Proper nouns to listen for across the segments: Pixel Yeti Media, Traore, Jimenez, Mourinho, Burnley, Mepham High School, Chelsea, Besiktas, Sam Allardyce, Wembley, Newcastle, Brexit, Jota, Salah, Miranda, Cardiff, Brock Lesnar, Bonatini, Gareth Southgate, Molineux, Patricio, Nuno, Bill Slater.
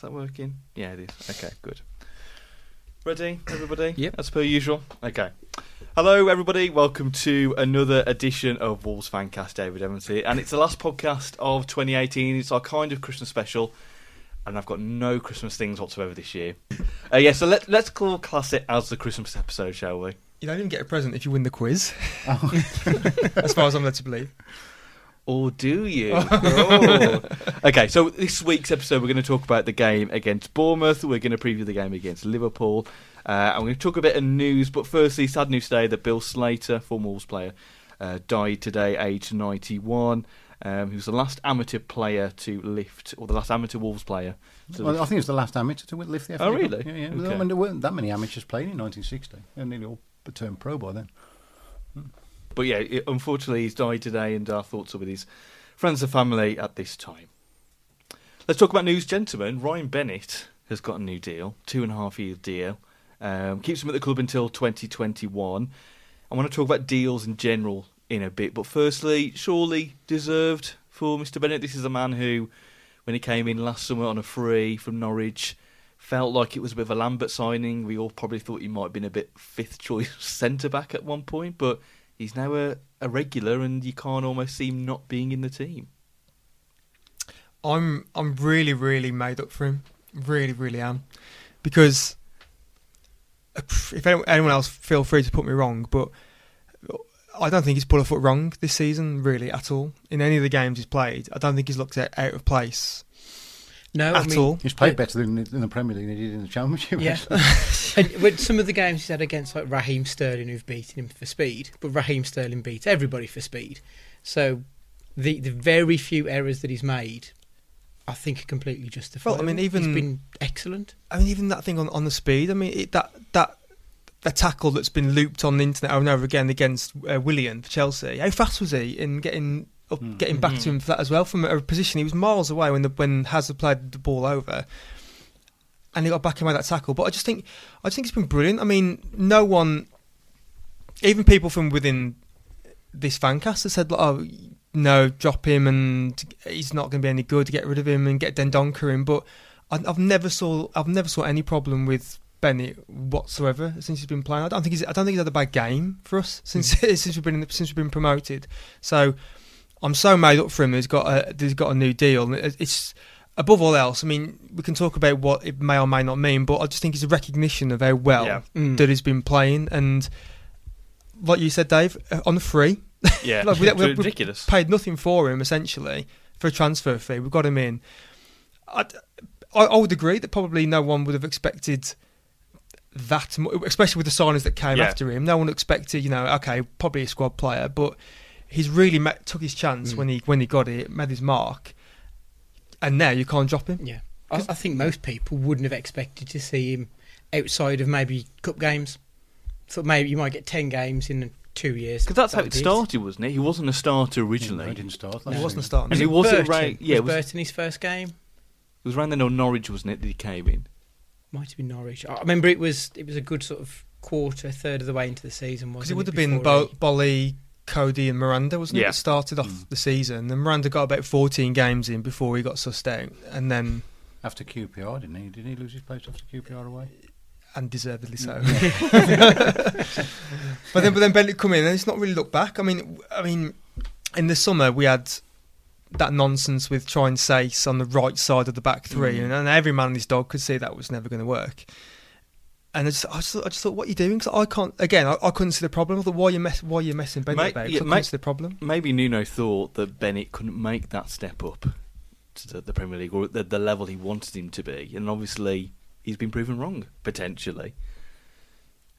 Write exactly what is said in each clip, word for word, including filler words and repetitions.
Is that working? Yeah, it is. Okay, good. Ready, everybody? Yep. As per usual. Okay. Hello, everybody. Welcome to another edition of Wolves Fancast. David Evans here. And it's the last podcast of twenty eighteen. It's our kind of Christmas special. And I've got no Christmas things whatsoever this year. Uh, yeah, so let, let's call class it as the Christmas episode, shall we? You don't even get a present if you win the quiz. Oh. As far as I'm led to believe. Or do you? Oh. Okay, so this week's episode, we're going to talk about the game against Bournemouth. We're going to preview the game against Liverpool. Uh, and we're going to talk a bit of news. But firstly, sad news today that Bill Slater, former Wolves player, uh, died today, aged ninety-one. Um, he was the last amateur player to lift, or the last amateur Wolves player. Well, I think it was the last amateur to lift the F A Cup. Oh, really? Yeah, yeah. Okay. Well, there weren't that many amateurs playing in nineteen sixty. They nearly all turned pro by then. Hmm. But yeah, it, unfortunately he's died today, and our thoughts are with his friends and family at this time. Let's talk about news, gentlemen. Ryan Bennett has got a new deal, two and a half year deal. Um, keeps him at the club until twenty twenty-one. I want to talk about deals in general in a bit, but firstly, surely deserved for Mister Bennett. This is a man who, when he came in last summer on a free from Norwich, felt like it was a bit of a Lambert signing. We all probably thought he might have been a bit fifth choice centre-back at one point, but he's now a, a regular, and you can't almost see him not being in the team. I'm I'm really, really made up for him. Really, really am. Because if anyone else, feel free to put me wrong, but I don't think he's put a foot wrong this season, really, at all. In any of the games he's played, I don't think he's looked out of place. No, at I mean, all. He's played better than in the Premier League than he did in the Championship. Yeah. And with some of the games he's had against, like Raheem Sterling, who've beaten him for speed, but Raheem Sterling beats everybody for speed. So the the very few errors that he's made, I think, are completely justified. Well, I mean, even he's been excellent. I mean, even that thing on, on the speed. I mean, it, that that the tackle that's been looped on the internet over and over again against uh, Willian for Chelsea. How fast was he in getting? Up, mm. Getting back mm-hmm. to him for that as well from a position he was miles away when the, when Hazard played the ball over, and he got back and made that tackle. But I just think I just think it's been brilliant. I mean, no one, even people from within this fancast, have said, like, "Oh no, drop him and he's not going to be any good. Get rid of him and get Dendoncker in." But I, I've never saw I've never saw any problem with Bennett whatsoever since he's been playing. I don't think he's I don't think he's had a bad game for us since mm. since we've been since we've been promoted. So. I'm so made up for him. He's got a he's got a new deal. It's above all else. I mean, we can talk about what it may or may not mean, but I just think it's a recognition of how well yeah. mm. that he's been playing. And like you said, Dave, on the free, yeah, like we, we, ridiculous. We paid nothing for him essentially for a transfer fee. We got him in. I'd, I I would agree that probably no one would have expected that, especially with the signings that came yeah. after him. No one expected, you know, okay, probably a squad player, but. He's really met, took his chance mm. when he when he got it, made his mark, and now you can't drop him. Yeah, I, I think most people wouldn't have expected to see him outside of maybe cup games. So maybe you might get ten games in two years. Because that's that how it is. Started, wasn't it? He wasn't a starter originally. Yeah, he didn't start. No, he wasn't a starter. And he was Burton. Around, yeah, was, was Burton his first game? It was around the Norwich, wasn't it? That he came in. Might have been Norwich. I remember it was it was a good sort of quarter, third of the way into the season. Because it would have been Bo- Bolly. Cody and Miranda, wasn't yeah. it? It started off mm. the season, and Miranda got about fourteen games in before he got sussed out, and then after Q P R, didn't he? Didn't he lose his place after Q P R away? And deservedly so. Yeah. but then, but then Bennett come in, and it's not really looked back. I mean, I mean, in the summer we had that nonsense with trying Sace on the right side of the back three, mm. and, and every man and his dog could see that was never going to work. And I just, I just, I just thought, what are you doing? Because I can't. Again, I, I couldn't see the problem. I thought, why are you mess, why are you messing Bennett May, about? Yeah, I couldn't may, see the problem. Maybe Nuno thought that Bennett couldn't make that step up to the, the Premier League or the, the level he wanted him to be, and obviously he's been proven wrong potentially.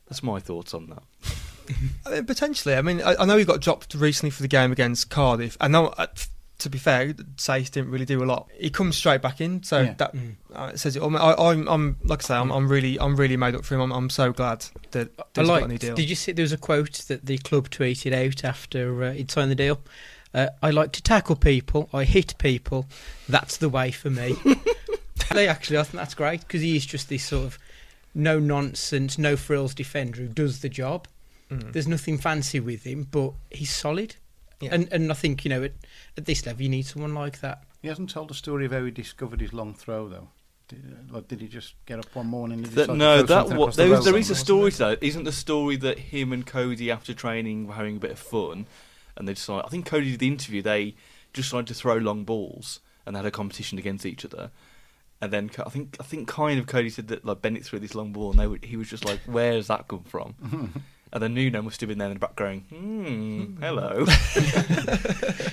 That's my thoughts on that. I mean, potentially, I mean, I, I know he got dropped recently for the game against Cardiff. I know. I, To be fair, Sace didn't really do a lot. He comes straight back in, so yeah. that uh, says it all. I, I'm, I'm, like I say, I'm, I'm really, I'm really made up for him. I'm, I'm so glad that I liked, got a new deal. Did you see? There was a quote that the club tweeted out after uh, he'd signed the deal. Uh, I like to tackle people. I hit people. That's the way for me. they actually, I think that's great because he is just this sort of no nonsense, no frills defender who does the job. Mm. There's nothing fancy with him, but he's solid. Yeah. And and I think, you know, at, at this level you need someone like that. He hasn't told the story of how he discovered his long throw, though. Did, like, did he just get up one morning? And that, no, that what, there, the is, there is a story to that. Isn't the story that him and Cody, after training, were having a bit of fun, and they decided? I think Cody did the interview. They just decided to throw long balls and they had a competition against each other. And then I think I think kind of Cody said that like Bennett threw this long ball, and they were, he was just like, "Where does that come from?" And then Nuno must have been there in the back going, hmm, hello.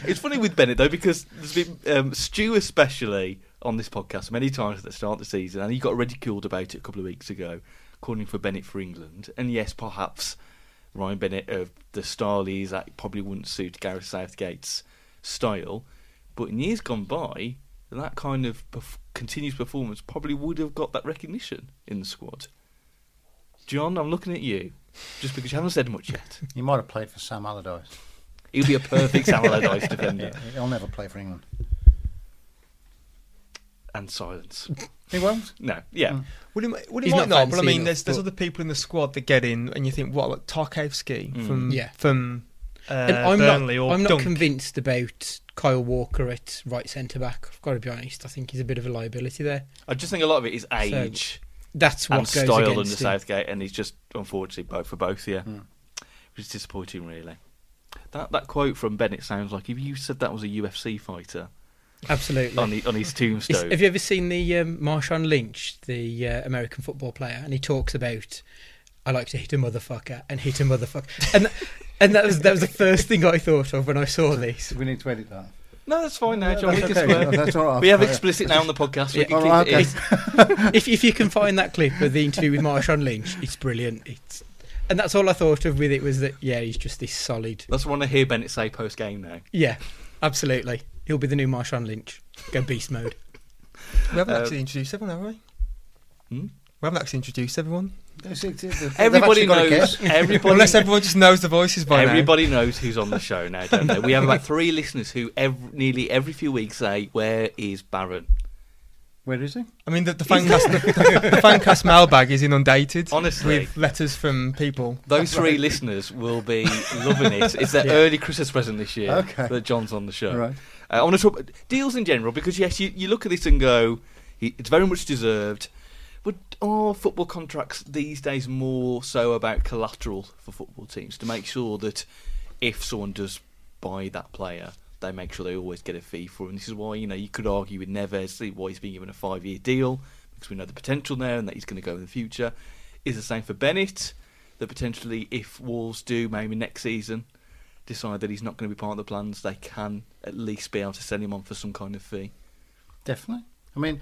It's funny with Bennett, though, because there's been um, Stu especially on this podcast many times at the start of the season, and he got ridiculed about it a couple of weeks ago, calling for Bennett for England. And yes, perhaps Ryan Bennett of the style is that probably wouldn't suit Gareth Southgate's style. But in years gone by, that kind of perf- continuous performance probably would have got that recognition in the squad. John, I'm looking at you. Just because you haven't said much yet. He might have played for Sam Allardyce. He'd be a perfect Sam Allardyce defender. Yeah, he'll never play for England. And silence. He won't? No, yeah. Mm. Well, he, well, he might not, not but I mean, enough, there's there's other people in the squad that get in and you think, what, like Tarkowski mm. from, yeah. from uh, and I'm Burnley not, or I'm Dunk. Not convinced about Kyle Walker at right centre-back. I've got to be honest, I think he's a bit of a liability there. I just think a lot of it is age. So, that's what and goes style under Southgate, and he's just unfortunately both for both. Yeah, mm. Which is disappointing, really. That that quote from Bennett sounds like if you said that was a U F C fighter, absolutely on, the, on his tombstone. Is, have you ever seen the um, Marshawn Lynch, the uh, American football player, and he talks about I like to hit a motherfucker and hit a motherfucker, and that, and that was that was the first thing I thought of when I saw this. We need to edit that. No, that's fine now, John. No, that's okay. No, that's all right. We have explicit now on the podcast. We yeah. can right, okay. it. if, if you can find that clip of the interview with Marshawn Lynch, it's brilliant. It's, and that's all I thought of with it was that, yeah, he's just this solid... That's what I want to hear Bennett say post-game now. Yeah, absolutely. He'll be the new Marshawn Lynch. Go beast mode. We haven't um, actually introduced everyone, have we? Hmm? We haven't actually introduced everyone. Everybody knows. Everybody, unless everyone just knows the voices by now. Everybody knows who's on the show now, don't they? We have about three listeners who every, nearly every few weeks say, "Where is Baron? Where is he?" I mean, the, the fancast the, the fancast mailbag is inundated, honestly, with letters from people. Those three right. listeners will be loving it. It's their yeah. early Christmas present this year okay. that John's on the show. Right. Uh, I want to talk about deals in general because yes, you, you look at this and go, it's very much deserved. But are football contracts these days more so about collateral for football teams to make sure that if someone does buy that player, they make sure they always get a fee for him? And this is why, you know, you could argue with Neves, why he's being given a five-year deal, because we know the potential there and that he's going to go in the future. Is the same for Bennett, that potentially if Wolves do maybe next season decide that he's not going to be part of the plans, they can at least be able to sell him on for some kind of fee? Definitely. I mean,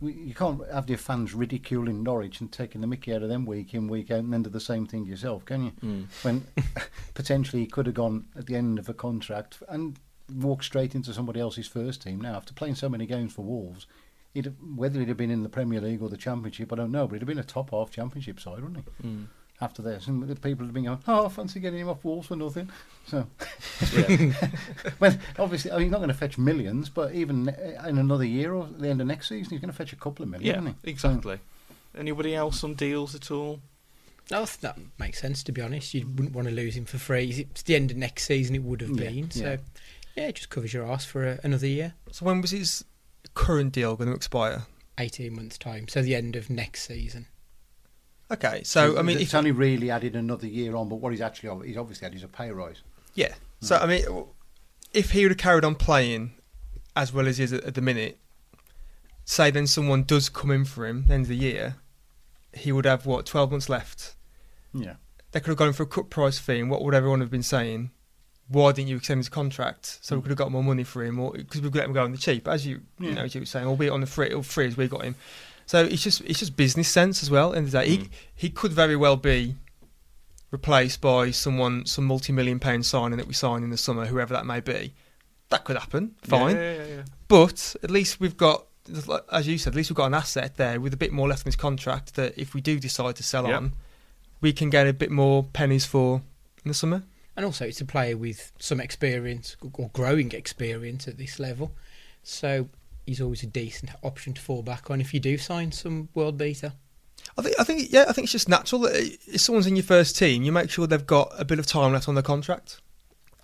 you can't have your fans ridiculing Norwich and taking the mickey out of them week in, week out, and then do the same thing yourself, can you? Mm. When potentially he could have gone at the end of a contract and walked straight into somebody else's first team. Now, after playing so many games for Wolves, he'd have, whether he'd have been in the Premier League or the Championship, I don't know, but he'd have been a top-half Championship side, wouldn't he? Mm. After this, and the people have been going, "Oh, I fancy getting him off Wolves for nothing." So, yeah. Well, obviously, I mean, he's not going to fetch millions, but even in another year or at the end of next season, he's going to fetch a couple of million. Yeah, isn't he? Exactly. So, anybody else on deals at all? No, that makes sense. To be honest, you wouldn't want to lose him for free. It's the end of next season; it would have yeah, been. Yeah. So, yeah, it just covers your ass for a, another year. So, when was his current deal going to expire? Eighteen months' time. So, the end of next season. Okay, so I mean, it's if, only really added another year on, but what he's actually he's obviously had is a pay rise. Yeah, so I mean, if he would have carried on playing as well as he is at the minute, say then someone does come in for him at the end of the year, he would have what twelve months left. Yeah, they could have gone for a cut price fee, and what would everyone have been saying? Why didn't you extend his contract? So we could have got more money for him, or because we could let him go on the cheap, as you yeah. you know, as you were saying, albeit on the free, or free as we got him. So it's just it's just business sense as well. And he mm. he could very well be replaced by someone, some multi-million pound signing that we sign in the summer, whoever that may be. That could happen, fine. Yeah, yeah, yeah, yeah. But at least we've got, as you said, at least we've got an asset there with a bit more left in his contract that if we do decide to sell yep. on, we can get a bit more pennies for in the summer. And also it's a player with some experience or growing experience at this level. So he's always a decent option to fall back on if you do sign some world beater. I think, I think, yeah, I think it's just natural that if someone's in your first team, you make sure they've got a bit of time left on their contract.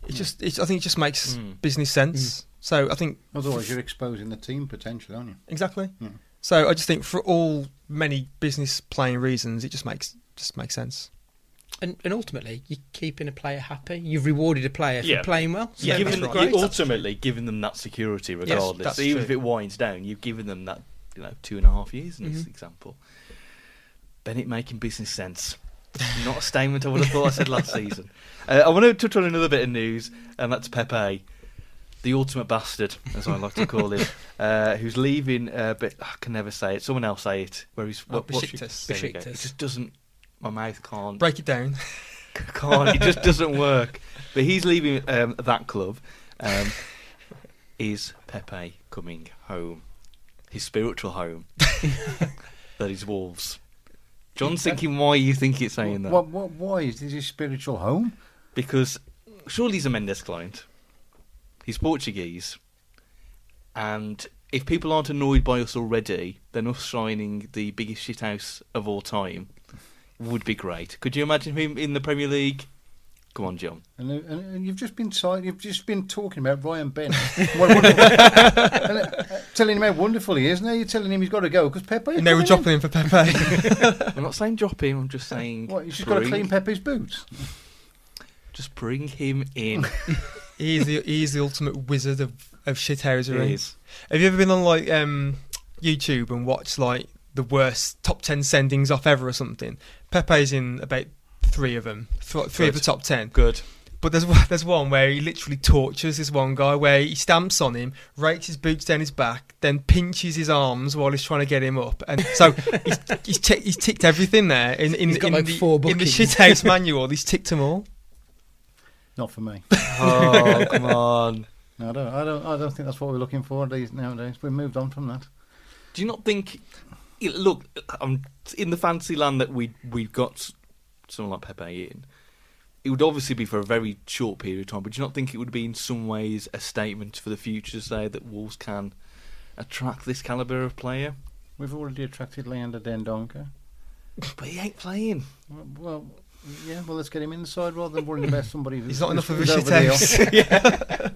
It mm. just, it's, I think, it just makes mm. business sense. Mm. So I think, otherwise, you're exposing the team potentially, aren't you? Exactly. Yeah. So I just think for all many business playing reasons, it just makes just makes sense. And, and ultimately, you're keeping a player happy. You've rewarded a player for yeah. playing well. So yeah, giving them, right. Ultimately, giving them that security regardless. Yes, so even true. If it winds down, you've given them that, you know, two and a half years in mm-hmm. this example. Bennett making business sense. Not a statement I would have thought I said last season. Uh, I want to touch on another bit of news, and that's Pepe, the ultimate bastard, as I like to call him, uh, who's leaving. Uh, but oh, I can never say it. Someone else say it. Where he's oh, Besiktas. Besiktas. It just doesn't. My mouth can't break it down. Can't. It just doesn't work. But he's leaving um, that club. Um, is Pepe coming home? His spiritual home. That is Wolves. John's thinking, why you think it's saying that? What? What? Why is this his spiritual home? Because surely he's a Mendes client. He's Portuguese, and if people aren't annoyed by us already, then us signing the biggest shithouse of all time would be great. Could you imagine him in the Premier League? Come on, John. And, and, and you've just been you've just been talking about Ryan Bennett, what, what, and, uh, telling him how wonderful he is. Now you're telling him he's got to go because Pepe. And they were dropping him for Pepe. I'm not saying drop him. I'm just saying. What? You've just got to clean Pepe's boots. Just bring him in. He is the, he is the ultimate wizard of, of shithousery. He is. Have you ever been on like um, YouTube and watched like the worst top ten sendings off ever or something? Pepe's in about three of them, th- three Good. Of the top ten. Good. But there's there's one where he literally tortures this one guy, where he stamps on him, rakes his boots down his back, then pinches his arms while he's trying to get him up. And so he's he's, t- he's ticked everything there in in, in, like the, in the shithouse manual. He's ticked them all. Not for me. Oh, come on! No, I don't. I don't. I don't think that's what we're looking for these nowadays. We've moved on from that. Do you not think? Look, I'm in the fancy land that we we've got someone like Pepe in. It would obviously be for a very short period of time, but do you not think it would be in some ways a statement for the future to say that Wolves can attract this calibre of player? We've already attracted Leander Dendoncker, but he ain't playing. Well. Yeah, well, let's get him inside rather than worrying about somebody who's... He's not enough of a shit house. Yeah.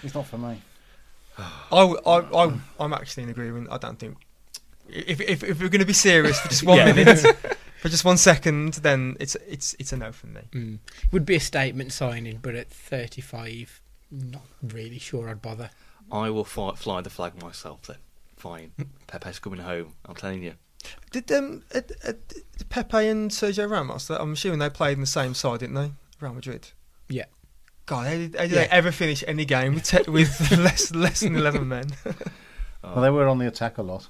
He's not for me. I, I, I, I'm actually in agreement. I don't think... If if, if we're going to be serious for just one yeah. minute, for just one second, then it's it's it's a no from me. Mm. It would be a statement signing, but at thirty-five, not really sure I'd bother. I will fly, fly the flag myself then. Fine. Pepe's coming home, I'm telling you. Did um uh, uh, Pepe and Sergio Ramos? I'm assuming they played in the same side, didn't they? Real Madrid. Yeah. God, how did, how did yeah. they ever finish any game with te- with less less than eleven men? Oh. Well, they were on the attack a lot.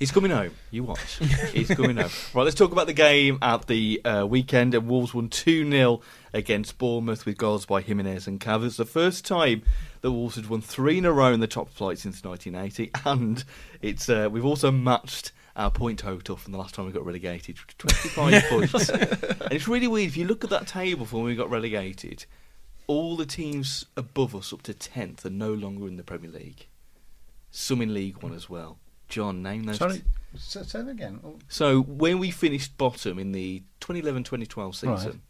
He's coming home. You watch. He's coming home. Right, let's talk about the game at the uh, weekend. And Wolves won two nil against Bournemouth with goals by Jimenez and Cavers. The first time that Wolves had won three in a row in the top flight since nineteen eighty. And it's uh, we've also matched our point total from the last time we got relegated, twenty-five points. And it's really weird. If you look at that table from when we got relegated, all the teams above us up to tenth are no longer in the Premier League. Some in League One as well. John, name those. Sorry, say that again. So when we finished bottom in the twenty eleven twenty twelve season, right.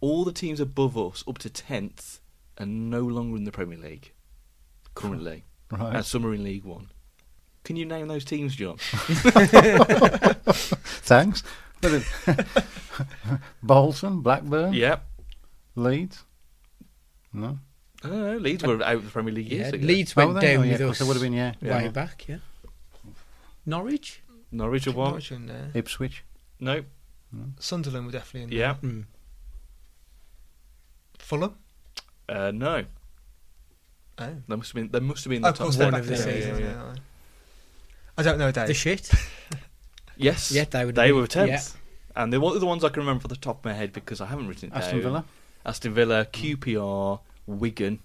all the teams above us up to tenth are no longer in the Premier League currently, right. and some are in League One. Can you name those teams, John? Thanks. Bolton, Blackburn. Yep. Leeds. No. I don't know. Leeds were out of the Premier League years yeah, ago. Leeds went oh, down oh, yeah, with us. They would have been yeah, yeah. way back. Yeah. Norwich? Norwich or what? Norwich in there. Ipswich? No. no. Sunderland were definitely in there. Yeah. Mm. Fulham? Uh, no. Oh. They must have been, they must have been oh, the top one of the season. Yeah, yeah. I don't know, Dave. The shit? Yes. Yeah, they, would they were tenth. Yeah. And they're one of the ones I can remember off the top of my head because I haven't written it down. Aston Villa? Aston Villa, Q P R, Wigan,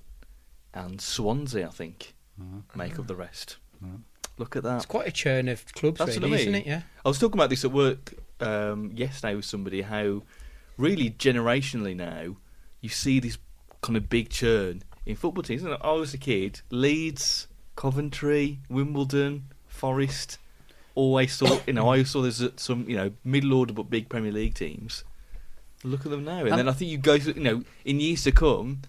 and Swansea, I think, mm. make up the rest. Mm. Look at that. It's quite a churn of clubs, really, I mean. Isn't it? Yeah. I was talking about this at work um, yesterday with somebody, how really generationally now you see this kind of big churn in football teams. And I was a kid, Leeds, Coventry, Wimbledon, Forest, always saw, you know, I saw there's some, you know, middle order but big Premier League teams. Look at them now. And, and then I think you go through, you know, in years to come,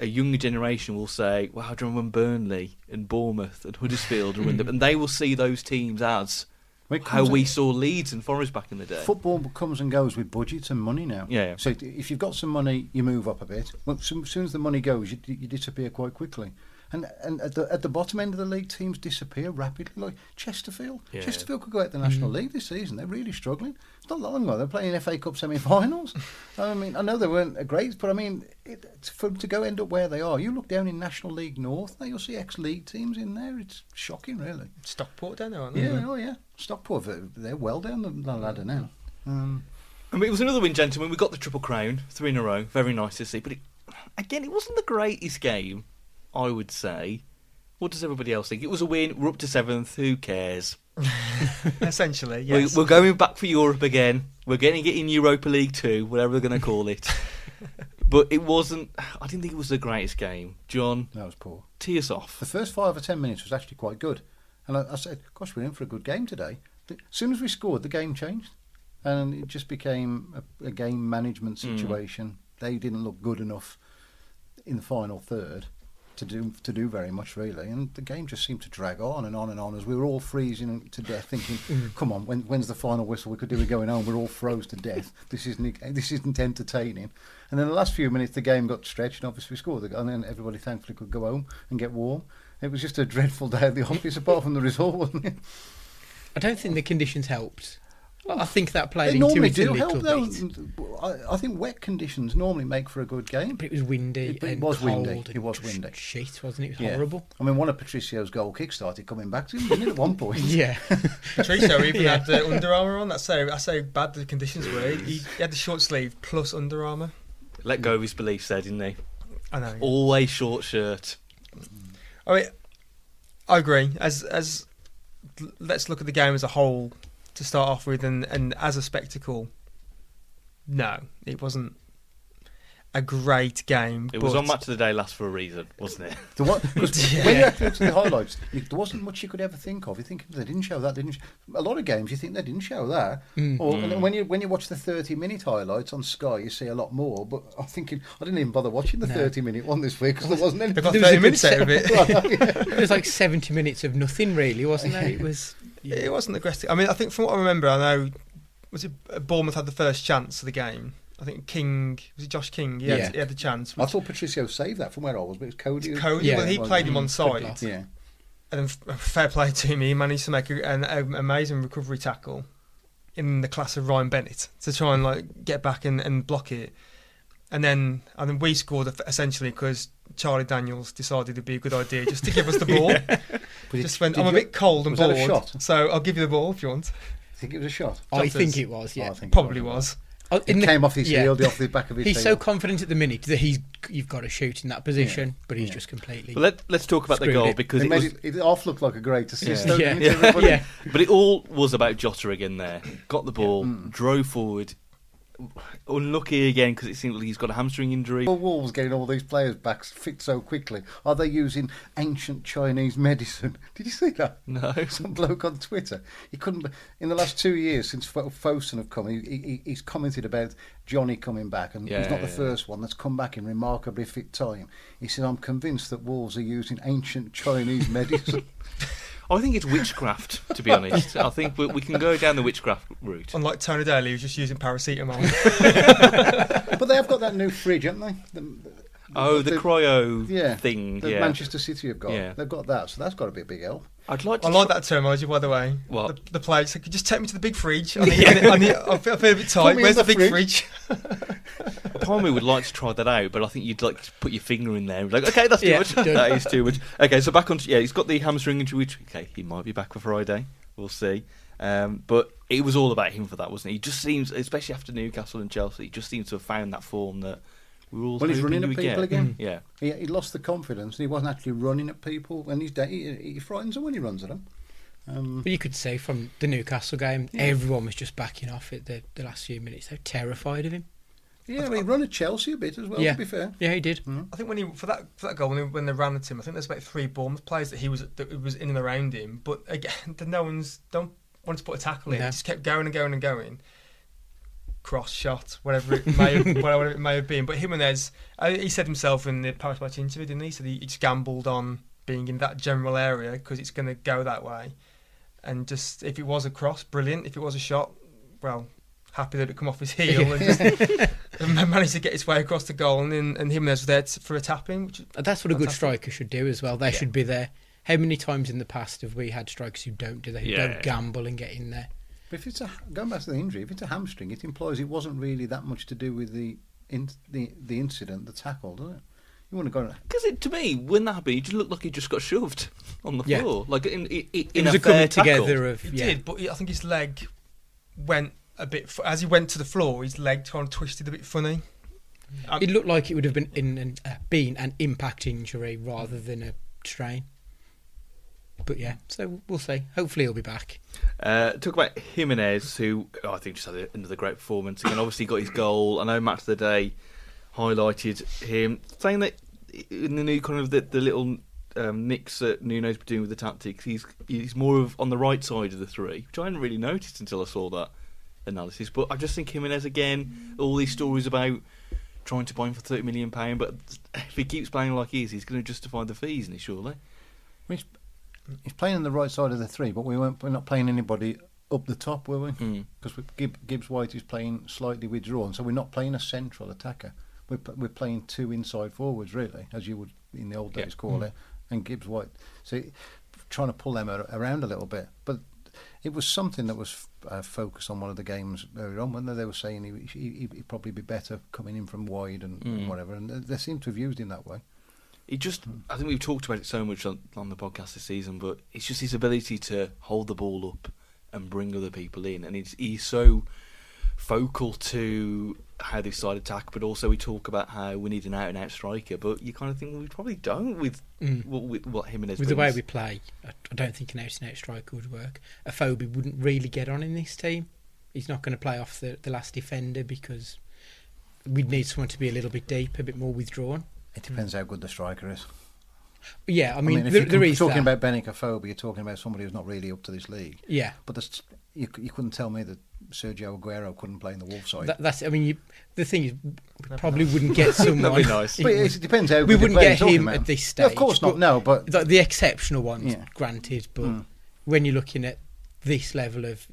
a younger generation will say, "Wow, do you remember when Burnley and Bournemouth and Huddersfield and Windham?" And they will see those teams as how we saw Leeds and Forest back in the day. Football comes and goes with budgets and money now. Yeah, yeah. So if you've got some money, you move up a bit. Look, as soon as the money goes, you, you disappear quite quickly. And and at the, at the bottom end of the league, teams disappear rapidly. Like Chesterfield, yeah. Chesterfield could go out the National mm-hmm. League this season. They're really struggling. It's not long ago they're playing F A Cup semi-finals. I mean, I know they weren't a great, but I mean, it, for them to go end up where they are, you look down in National League North, now you'll see ex-league teams in there. It's shocking, really. Stockport down there, aren't they? Yeah, oh yeah, Stockport. They're well down the ladder now. Um, I mean, it was another win, gentlemen. We got the Triple Crown, three in a row. Very nice to see. But it, again, it wasn't the greatest game, I would say. What does everybody else think? It was a win, we're up to seventh, who cares? Essentially, yes. We're, we're going back for Europe again. We're getting it in Europa League two, whatever they're going to call it. But it wasn't, I didn't think it was the greatest game. John? That was poor. Tee us off. The first five or ten minutes was actually quite good. And I, I said, gosh, we're in for a good game today. As soon as we scored, the game changed. And it just became a, a game management situation. Mm. They didn't look good enough in the final third to do to do very much, really, and the game just seemed to drag on and on and on as we were all freezing to death, thinking, come on, when, when's the final whistle? We could do with going home. We're all froze to death. This isn't this isn't entertaining. And then the last few minutes, the game got stretched, and obviously we scored, and then everybody thankfully could go home and get warm. It was just a dreadful day at the office, apart from the result, wasn't it? I don't think the conditions helped. I think that played they into it a little bit. I, I think wet conditions normally make for a good game. But it was windy it, and it was cold. Windy. It was windy. Shit, wasn't it? It was yeah. horrible. I mean, one of Patricio's goal kicks started coming back to him, didn't it, at one point? Yeah. Patricio even yeah. had uh, Under Armour on. That's how, that's how bad the conditions were. He, he had the short sleeve plus Under Armour. Let go of his beliefs there, didn't he? I know. Yeah. Always short shirt. I mean, I agree. As as let's look at the game as a whole to start off with, and, and as a spectacle, no, it wasn't a great game. It was on Match of the Day last for a reason, wasn't it? The one, yeah. When you actually looked at the highlights, there wasn't much you could ever think of. You think, they didn't show that, didn't show. A lot of games you think they didn't show that. Mm. Or mm. And when you when you watch the thirty minute highlights on Sky, you see a lot more. But I'm thinking, I didn't even bother watching the thirty minute one this week because there wasn't anything. Got there thirty was minutes out of it. It was like seventy minutes of nothing, really, wasn't it? It was. Yeah. It wasn't aggressive. I mean, I think from what I remember, I know was it Bournemouth had the first chance of the game. I think King was it Josh King? He had, yeah, he had the chance. I thought Patricio saved that from where I was, but it was Cody. It's Cody, yeah, well, he played him on side. Yeah, and then fair play to me, he managed to make a, an, an amazing recovery tackle in the class of Ryan Bennett to try and like get back and, and block it. And then and then we scored essentially because Charlie Daniels decided it'd be a good idea just to give us the ball. Yeah. Just went, I'm you, a bit cold and bored, shot? So I'll give you the ball if you want. I think it was a shot. I think it was, yeah. Oh, probably it was. was. Oh, it the, came off his yeah. heel, off the back of his heel. He's so confident at the minute that he's you've got to shoot in that position, yeah. but he's yeah. just completely. Well, let, let's talk about the goal it. because it, it, made was, it, it off looked like a great assist. Yeah. Yeah. Yeah. Yeah. But it all was about Jota again there. Got the ball, yeah. mm. drove forward. Unlucky again because it seems like he's got a hamstring injury. Well, Wolves getting all these players back fit so quickly. Are they using ancient Chinese medicine? Did you see that? No. Some bloke on Twitter. He couldn't. In the last two years since Fosun have come, he, he, he's commented about Johnny coming back, and yeah, he's not yeah, the yeah. first one that's come back in remarkably fit time. He said, "I'm convinced that Wolves are using ancient Chinese medicine." I think it's witchcraft, to be honest. I think we, we can go down the witchcraft route. Unlike Tony Daly, who's just using paracetamol. But they have got that new fridge, haven't they? The, the, oh, the, the cryo yeah, thing. That yeah. Manchester City have got. Yeah. They've got that, so that's got to be a big help. I'd like to I like tr- that terminology, by the way. What? The, the place. Like, just take me to the big fridge. I, need, I, need, I, need, I, feel, I feel a bit tight. Where's the, the big fridge? Part of me would like to try that out, but I think you'd like to put your finger in there and be like, okay, that's too yeah, much. That is too much. Okay, so back on. Yeah, he's got the hamstring injury, which, okay, he might be back for Friday. We'll see. Um, but it was all about him for that, wasn't it? He just seems, especially after Newcastle and Chelsea, he just seems to have found that form that. Well, he's running at people get. again. Mm. Yeah, he, he lost the confidence. And he wasn't actually running at people, and he's he, he frightens them when he runs at them. Um, but you could say from the Newcastle game, yeah. everyone was just backing off at the, the last few minutes. They're terrified of him. Yeah, I mean, he ran at Chelsea a bit as well. Yeah. To be fair, yeah, he did. Mm. I think when he for that for that goal when, he, when they ran at him, I think there's about three Bournemouth players that he was that was in and around him. But again, no one's don't wanted to put a tackle in. No. He just kept going and going and going. cross shot, whatever it may have, whatever it may have been. But Jimenez, uh, he said himself in the Paris Match interview, didn't he? So he, he just gambled on being in that general area because it's going to go that way. And just if it was a cross, brilliant. If it was a shot, well, happy that it come off his heel and just and managed to get his way across the goal. And then, and Jimenez was there to, for a tap in. Which That's what fantastic. A good striker should do as well. They yeah. should be there. How many times in the past have we had strikers who don't do that? Who yeah. don't gamble and get in there? But if it's a, going back to the injury, if it's a hamstring, it implies it wasn't really that much to do with the in, the, the incident, the tackle, doesn't it? You want to go because to me, when that happened, you just looked like he just got shoved on the yeah. floor, like in in, in it was a, a fair tackle. Together of, yeah. It did, but I think his leg went a bit as he went to the floor. His leg kind of twisted a bit funny. Um, it looked like it would have been in an, uh, been an impact injury rather than a strain. But yeah, so we'll see. Hopefully he'll be back. Uh, talk about Jimenez, who oh, I think just had another great performance. Again, obviously got his goal. I know Match of the Day highlighted him, saying that in the new kind of the, the little um, nicks that Nuno's been doing with the tactics, he's he's more of on the right side of the three, which I hadn't really noticed until I saw that analysis. But I just think Jimenez, again, all these stories about trying to buy him for thirty million pounds, but if he keeps playing like he is, he's going to justify the fees, isn't he, surely? Which... He's playing on the right side of the three, but we weren't, we're not playing anybody up the top, were we? Because mm. Gibbs, Gibbs-White is playing slightly withdrawn, so we're not playing a central attacker. We're we're playing two inside forwards, really, as you would in the old days yeah. call mm. it, and Gibbs-White. So trying to pull them around a little bit. But it was something that was uh, focused on one of the games earlier on, when they were saying he, he, he'd probably be better coming in from wide and, mm. and whatever, and they seem to have used him that way. It just, I think we've talked about it so much on, on the podcast this season, but it's just his ability to hold the ball up and bring other people in. And he's, he's so focal to how they side attack, but also we talk about how we need an out-and-out striker, but you kind of think, well, we probably don't with, mm. what, with what Jimenez With brings. The way we play, I don't think an out-and-out striker would work. A Afobe wouldn't really get on in this team. He's not going to play off the, the last defender because we'd need someone to be a little bit deep, a bit more withdrawn. It depends how good the striker is. Yeah, I mean, I mean if there, you can, there is talking that. About Benicophobia, you're talking about somebody who's not really up to this league. Yeah. But you, you couldn't tell me that Sergio Aguero couldn't play in the Wolves side. That, that's, I mean, you, the thing is, we probably wouldn't get someone... That'd be nice. But it depends how good we wouldn't get him at this stage. No, of course not, no, but... The, the exceptional ones, yeah. granted, but mm. when you're looking at this level of...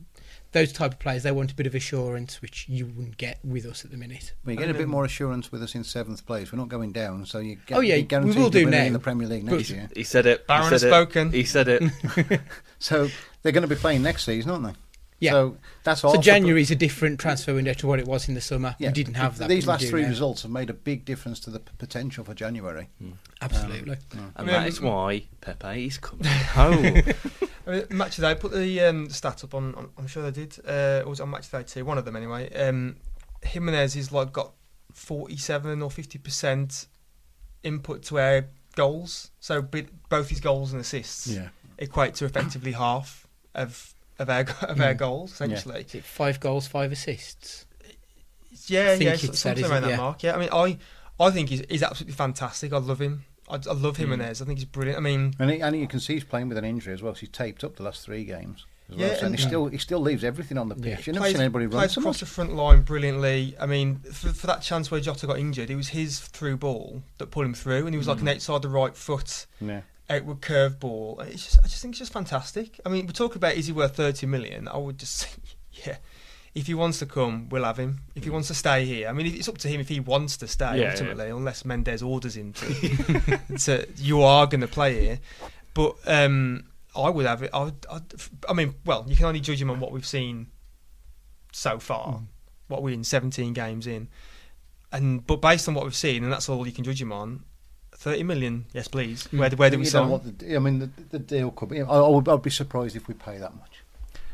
Those type of players, they want a bit of assurance, which you wouldn't get with us at the minute. We get a bit more assurance with us in seventh place. We're not going down, so you get. Oh yeah, we will do now in the Premier League next year. He said it. Baron has spoken. He said it. So they're going to be playing next season, aren't they? Yeah. So that's all. So January is a different transfer window to what it was in the summer. Yeah. We didn't have that. These last three results have made a big difference to the p- potential for January. Mm. Absolutely, um, and that is why Pepe is coming home. I mean, Match of the Day, put the um, stat up on, on, I'm sure they did, uh, it was on Match of the Day too, one of them anyway. Um, Jimenez has like got forty-seven or fifty percent input to our goals, so be, both his goals and assists yeah. equate to effectively half of of our of mm. our goals, essentially. Yeah. Is it five goals, five assists? Yeah, yeah, something said, around it, that yeah. mark. Yeah, I mean, I, I think he's, he's absolutely fantastic, I love him. I, I love Jimenez. Mm. I think he's brilliant. I mean, and, he, and you can see he's playing with an injury as well. So he's taped up the last three games. As yeah, well. So and he yeah. still he still leaves everything on the pitch. Yeah. You've never seen anybody run. Plays across the front line brilliantly. I mean, for, for that chance where Jota got injured, it was his through ball that pulled him through, and he was like mm. an outside the right foot yeah. outward curve ball. It's just, I just think it's just fantastic. I mean, we talk about is he worth thirty million? I would just say, yeah. If he wants to come, we'll have him. If he wants to stay here, I mean, it's up to him if he wants to stay, yeah, ultimately, yeah. unless Mendes orders him to. to you are going to play here. But um, I would have it. I, would, I, I mean, well, you can only judge him on what we've seen so far, mm. what we're in, seventeen games in. and But based on what we've seen, and that's all you can judge him on, thirty million, yes, please. Where, where do we sign? I mean, the, the deal could be... I, I would, I'd be surprised if we pay that much.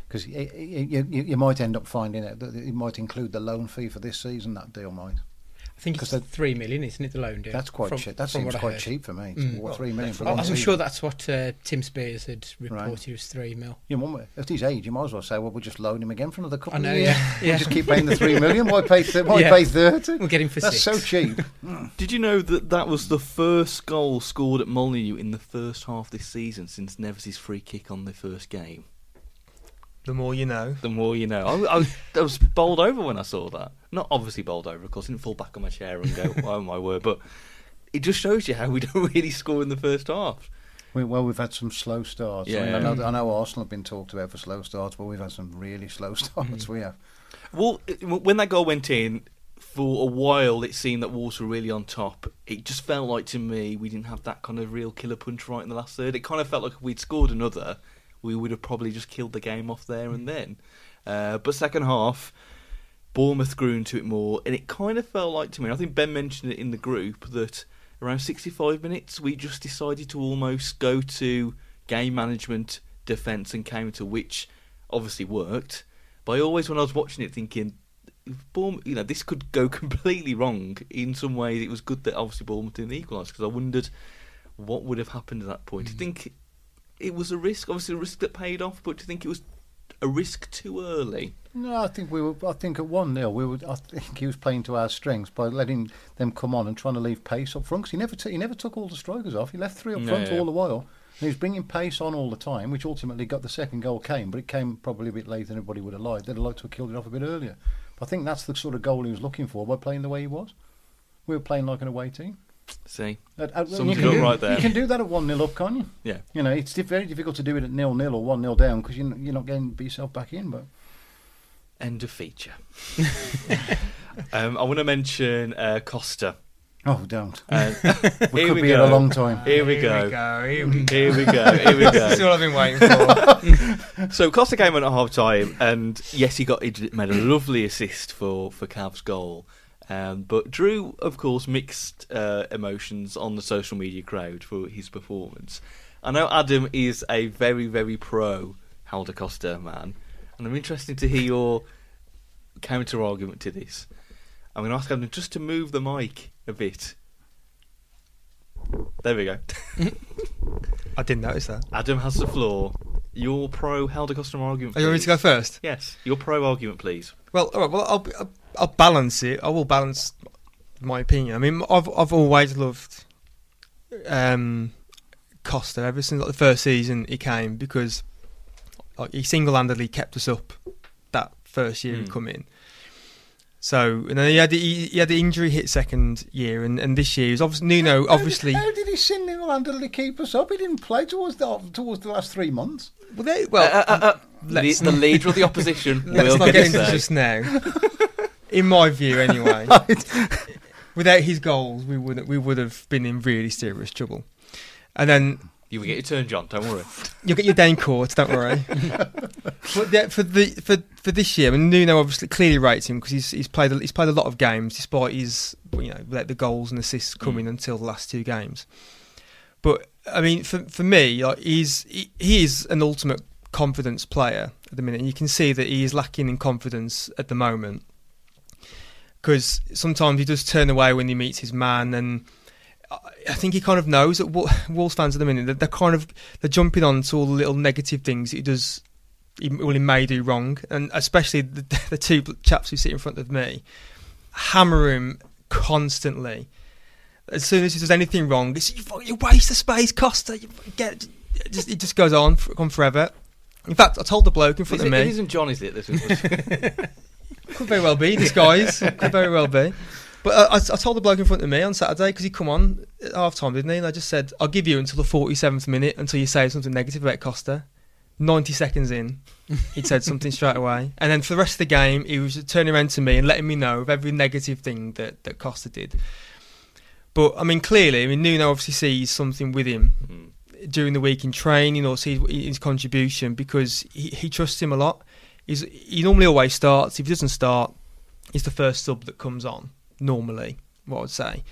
Because you, you, you might end up finding it that it might include the loan fee for this season. That deal might. I think it's three million, isn't it? The loan deal. That's quite from, cheap. That seems quite cheap for me. Mm. Well, three million for a loan. I'm season. Sure that's what uh, Tim Spears had reported right. was three mil. You know, at his age, you might as well say, "Well, we'll just loan him again for another couple I know, of years. Yeah. yeah. We'll just keep paying the three million. Why pay? Th- why yeah. pay thirty? We'll get him for that's six. That's so cheap." Did you know that that was the first goal scored at Molineux in the first half this season since Neves' free kick on the first game? The more you know. The more you know. I, I, was, I was bowled over when I saw that. Not obviously bowled over, of course. I didn't fall back on my chair and go, oh my word. But it just shows you how we don't really score in the first half. We, well, we've had some slow starts. Yeah. I mean, I know, I know Arsenal have been talked about for slow starts, but we've had some really slow starts. Mm. We have. Well, when that goal went in, for a while it seemed that Wolves were really on top. It just felt like, to me, we didn't have that kind of real killer punch right in the last third. It kind of felt like if we'd scored another, we would have probably just killed the game off there and then. Uh, but second half, Bournemouth grew into it more, and it kind of felt like, to me, I think Ben mentioned it in the group, that around sixty-five minutes we just decided to almost go to game management, defence and counter, which obviously worked. But I always, when I was watching it, thinking, Bournemouth, you know, this could go completely wrong. In some ways, it was good that obviously Bournemouth didn't equalise, because I wondered what would have happened at that point. Mm. I think it was a risk, obviously a risk that paid off, but do you think it was a risk too early? No, I think we were. I think at one nil, we were. I think he was playing to our strengths by letting them come on and trying to leave pace up front. Cause he never, t- he never took all the strikers off. He left three up front yeah, yeah. all the while. And he was bringing pace on all the time, which ultimately got the second goal came, but it came probably a bit later than everybody would have liked. They'd have liked to have killed it off a bit earlier. But I think that's the sort of goal he was looking for by playing the way he was. We were playing like an away team. See, at, at, you, can do, right there. you can do that at one nil up, can't you? Yeah. You know, it's very difficult to do it at nil nil or one nil down, because you're, you're not getting beat yourself back in. But end of feature. um, I want to mention uh, Costa. Oh, don't. Uh, we here could we be go. in a long time. Here we go. Here we go. Here we go. Here we go. That's all I've been waiting for. So Costa came on at half time, and yes, he got he made a lovely assist for for Cavs' goal. Um, but drew, of course, mixed uh, emotions on the social media crowd for his performance. I know Adam is a very, very pro Helder Costa man, and I'm interested to hear your counter argument to this. I'm going to ask Adam just to move the mic a bit. There we go. I didn't notice that. Adam has the floor. Your pro Helder Costa argument. Please. Are you ready to go first? Yes. Your pro argument, please. Well, all right. Well, I'll. I'll I'll balance it. I will balance my opinion. I mean, I've I've always loved um, Costa ever since like, the first season he came, because like, he single-handedly kept us up that first year mm. he come in. So, and then he had the, he, he had the injury hit second year, and, and this year he was obviously Nuno. How, obviously, how did he single-handedly keep us up? He didn't play towards the towards the last three months. Well, they, well, uh, uh, uh, let's, the leader of the opposition. Let's will not get into just now. In my view, anyway. Right. Without his goals, we would we would have been in really serious trouble. And then you would get your turn, John. Don't worry. You'll get your day in court. Don't worry. But yeah, for the for, for this year, I mean, Nuno obviously clearly rates him, because he's he's played he's played a lot of games, despite his you know let the goals and assists come mm. in until the last two games. But I mean, for for me, like, he's he, he is an ultimate confidence player at the minute, and you can see that he is lacking in confidence at the moment. Because sometimes he does turn away when he meets his man, and I think he kind of knows that Wolves fans at the minute, they're kind of they're jumping on to all the little negative things he does, well, he may do wrong, and especially the, the two chaps who sit in front of me hammer him constantly. As soon as he does anything wrong, it's you waste the space, Costa. You get it just, it just goes on for, on forever. In fact, I told the bloke in front is of it, me. It isn't John, is it? This was. Could very well be, these guys. Could very well be. But uh, I, I told the bloke in front of me on Saturday, because he come on at half-time, didn't he? And I just said, I'll give you until the forty-seventh minute, until you say something negative about Costa. ninety seconds in, he said something straight away. And then for the rest of the game, he was turning around to me and letting me know of every negative thing that, that Costa did. But, I mean, clearly, I mean, Nuno obviously sees something with him mm. during the week in training, or sees his contribution, because he, he trusts him a lot. He's, he normally always starts. If he doesn't start, he's the first sub that comes on, normally, what I would say.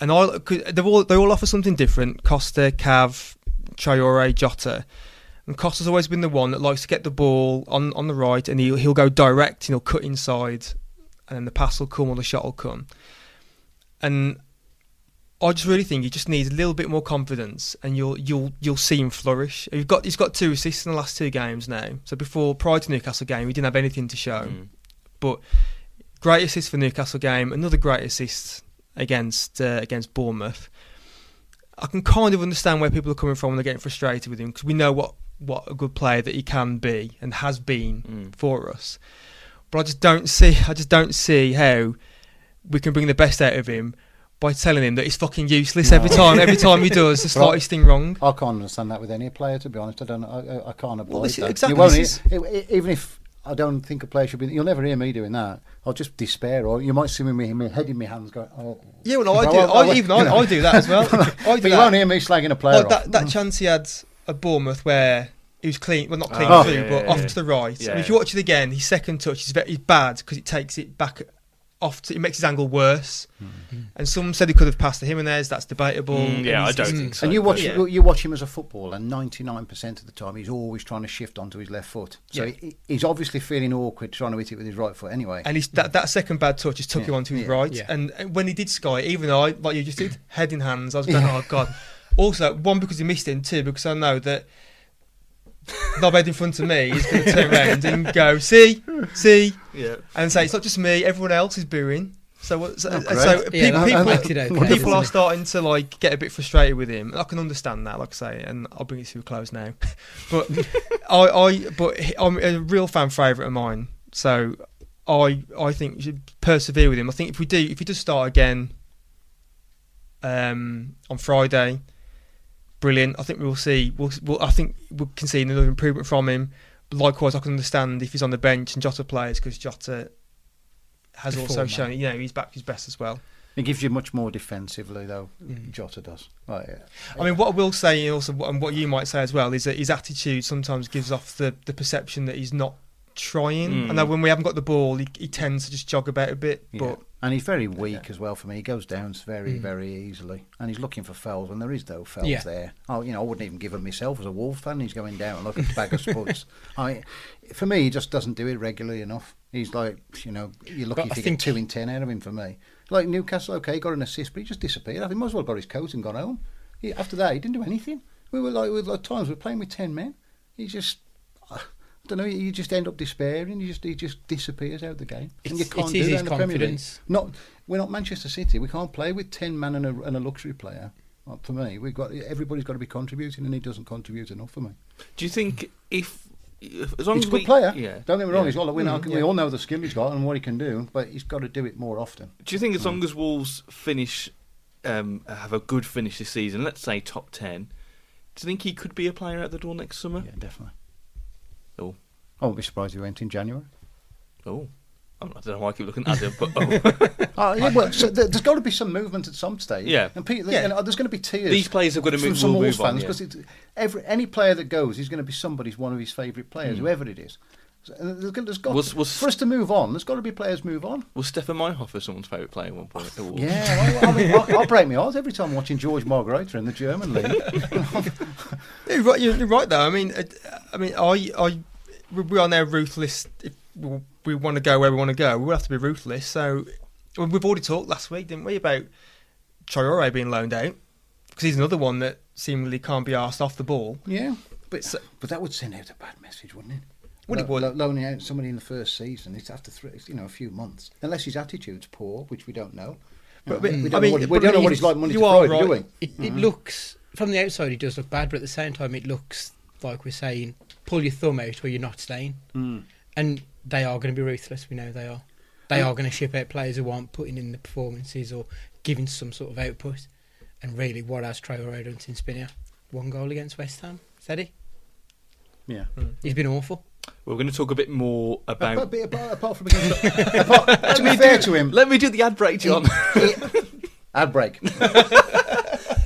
And I, they all they all offer something different. Costa, Cav, Traore, Jota. And Costa's always been the one that likes to get the ball on, on the right, and he'll, he'll go direct, and he'll cut inside, and then the pass will come or the shot will come. And I just really think he just needs a little bit more confidence, and you'll you'll you'll see him flourish. He's got he's got two assists in the last two games now. So before, prior to Newcastle game, he didn't have anything to show. Mm. But great assist for Newcastle game, another great assist against uh, against Bournemouth. I can kind of understand where people are coming from when they're getting frustrated with him, because we know what what a good player that he can be and has been mm. for us. But I just don't see. I just don't see how we can bring the best out of him by telling him that he's fucking useless no. every time. Every time he does the slightest thing wrong. I can't understand that with any player. To be honest, I don't. I, I can't avoid well, this, that. Exactly. You won't, this is... Even if I don't think a player should be. You'll never hear me doing that. I'll just despair, or you might see me with my head in my hands going, oh. Yeah, well, no, I, I do. I, I, even I, know. I do that as well. I do but you that. won't hear me slagging a player like off. That, that chance he had at Bournemouth where he was clean, well, not clean oh, through, yeah, but yeah, off yeah. to the right. Yeah. And if you watch it again, his second touch is very is bad because it takes it back off, to, it makes his angle worse. Mm-hmm. And some said he could have passed to Jimenez, that's debatable. Mm, yeah, I don't think so. And you watch, yeah. you watch him as a footballer, ninety-nine percent of the time he's always trying to shift onto his left foot. So yeah. he, he's obviously feeling awkward trying to hit it with his right foot anyway. And he's, that, that second bad touch just took yeah. him onto his yeah. right. Yeah. And when he did sky, even I, like you just did, head in hands, I was going, yeah. oh God. Also, one, because he missed it, and two, because I know that knobhead in front of me is going to turn around and go, see, see, yeah. and say, it's not just me, everyone else is booing. So, so, oh, so yeah, people, I'm, I'm people, okay, people are starting to like get a bit frustrated with him. I can understand that, like I say, and I'll bring it to a close now. But I, I, but I'm a real fan favourite of mine, so I, I think you should persevere with him. I think if we do, if we just start again um, on Friday. Brilliant. I think we'll see. We'll, we'll, I think we can see another improvement from him. Likewise, I can understand if he's on the bench and Jota plays because Jota has Before, also shown, man. you know, he's back his best as well. It gives you much more defensively, though. Mm. Jota does. Right, yeah. I mean, what I will say also, and what you might say as well, is that his attitude sometimes gives off the, the perception that he's not trying. Mm. I know when we haven't got the ball, he, he tends to just jog about a bit, yeah. but. And he's very weak yeah. as well for me. He goes down very, mm. very easily. And he's looking for fouls, and there is no fouls yeah. there. Oh, you know, I wouldn't even give him myself as a Wolves fan. He's going down like a bag of spuds. I, for me, he just doesn't do it regularly enough. He's like, you know, you're lucky but if you get two he... in ten out of him for me. Like Newcastle, okay, got an assist, but he just disappeared. I think he might as well got his coat and gone home. He, after that, he didn't do anything. We were like, at times, we were playing with ten men. He just... I don't know, you just end up despairing, you just he just disappears out of the game. It's, and you can't do that in the confidence. Premier League. Not, we're not Manchester City, we can't play with ten men and a, and a luxury player. Not for me, we've got everybody's got to be contributing and he doesn't contribute enough for me. Do you think if, if as long he's as we... He's a good player, yeah. don't get me wrong, yeah. he's got a winner, mm-hmm, yeah. we all know the skill he's got and what he can do, but he's got to do it more often. Do you think as long mm. as Wolves finish, um, have a good finish this season, let's say top ten, do you think he could be a player out the door next summer? Yeah, definitely. Oh. I won't be surprised if he went in January. Oh, I don't know why I keep looking at him, but oh. oh yeah, well, so there's got to be some movement at some stage. Yeah, and people, yeah. there's going to be tears. These players are going to move. Some Wolves fans, because yeah. every any player that goes is going to be somebody's one of his favourite players, mm. whoever it is. So there's, there's got was, to, was, for us to move on. There's got to be players move on. Was Stefan Meyhofer someone's favourite player at one point? At Wolves? Yeah, I, I mean, I, I break my heart every time I'm watching George Margreiter in the German league. You're right, you're right though. I mean, I mean, I, I. we are now ruthless. If we want to go where we want to go, we'll have to be ruthless. So we've already talked last week, didn't we, about Traore being loaned out because he's another one that seemingly can't be arsed off the ball. Yeah, but so, but that would send out a bad message, wouldn't it? Would it? Lo- lo- loaning out somebody in the first season, it's after three, you know, a few months, unless his attitude's poor, which we don't know. But, but, we don't I mean, know what, we don't know what he's like Monday to Friday, right. do we? It, it mm. looks from the outside, he does look bad, but at the same time, it looks like we're saying. Pull your thumb out or you're not staying. Mm. And they are going to be ruthless, we know they are. They mm. are going to ship out players who aren't putting in the performances or giving some sort of output. And really, what has Traore done since been here? One goal against West Ham, said he? Yeah. Mm. He's been awful. We're going to talk a bit more about... A bit apart, apart from... Against, apart, let me fair do, to him. Let me do the ad break, John. Ad break.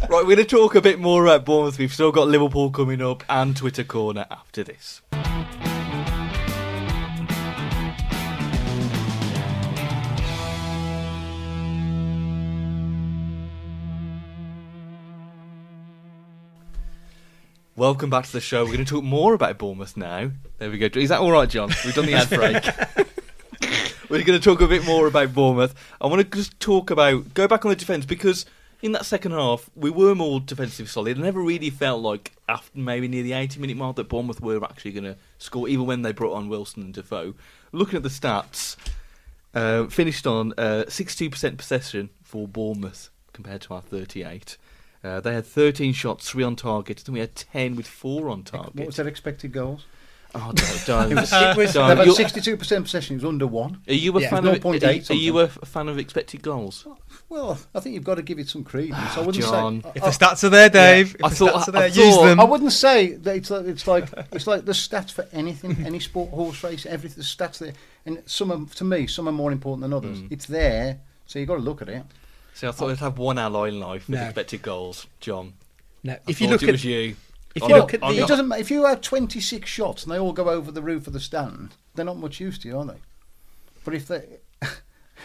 Right, we're going to talk a bit more about Bournemouth. We've still got Liverpool coming up and Twitter Corner after this. Welcome back to the show. We're going to talk more about Bournemouth now. There we go. Is that all right, John? We've done the ad break. We're going to talk a bit more about Bournemouth. I want to just talk about... Go back on the defence because... In that second half, we were more defensively solid. I never really felt like, after maybe near the eighty-minute mark, that Bournemouth were actually going to score, even when they brought on Wilson and Defoe. Looking at the stats, uh, finished on uh, sixty-two percent possession for Bournemouth compared to our thirty-eight. Uh, they had thirteen shots, three on target. I think we had ten with four on target. What was their expected goals? Oh, don't, don't. It was, it was, don't. About sixty-two percent possession. It was under one. Are you a yeah, fan of point eight? Are you a fan of expected goals? Well, I think you've got to give it some credence. I wouldn't John. say if the stats are there, Dave. Yeah. If I the thought, stats are there, I use thought, them. I wouldn't say that it's like it's like it's like the stats for anything, any sport, horse race, everything. The stats there, and some are, to me, some are more important than others. Mm. It's there, so you've got to look at it. See, I thought I'd have one ally in life with no. expected goals, John. No, I if you look it at was you. If you, look at the, it doesn't, if you have twenty-six shots and they all go over the roof of the stand, they're not much use to you, are they? But if they,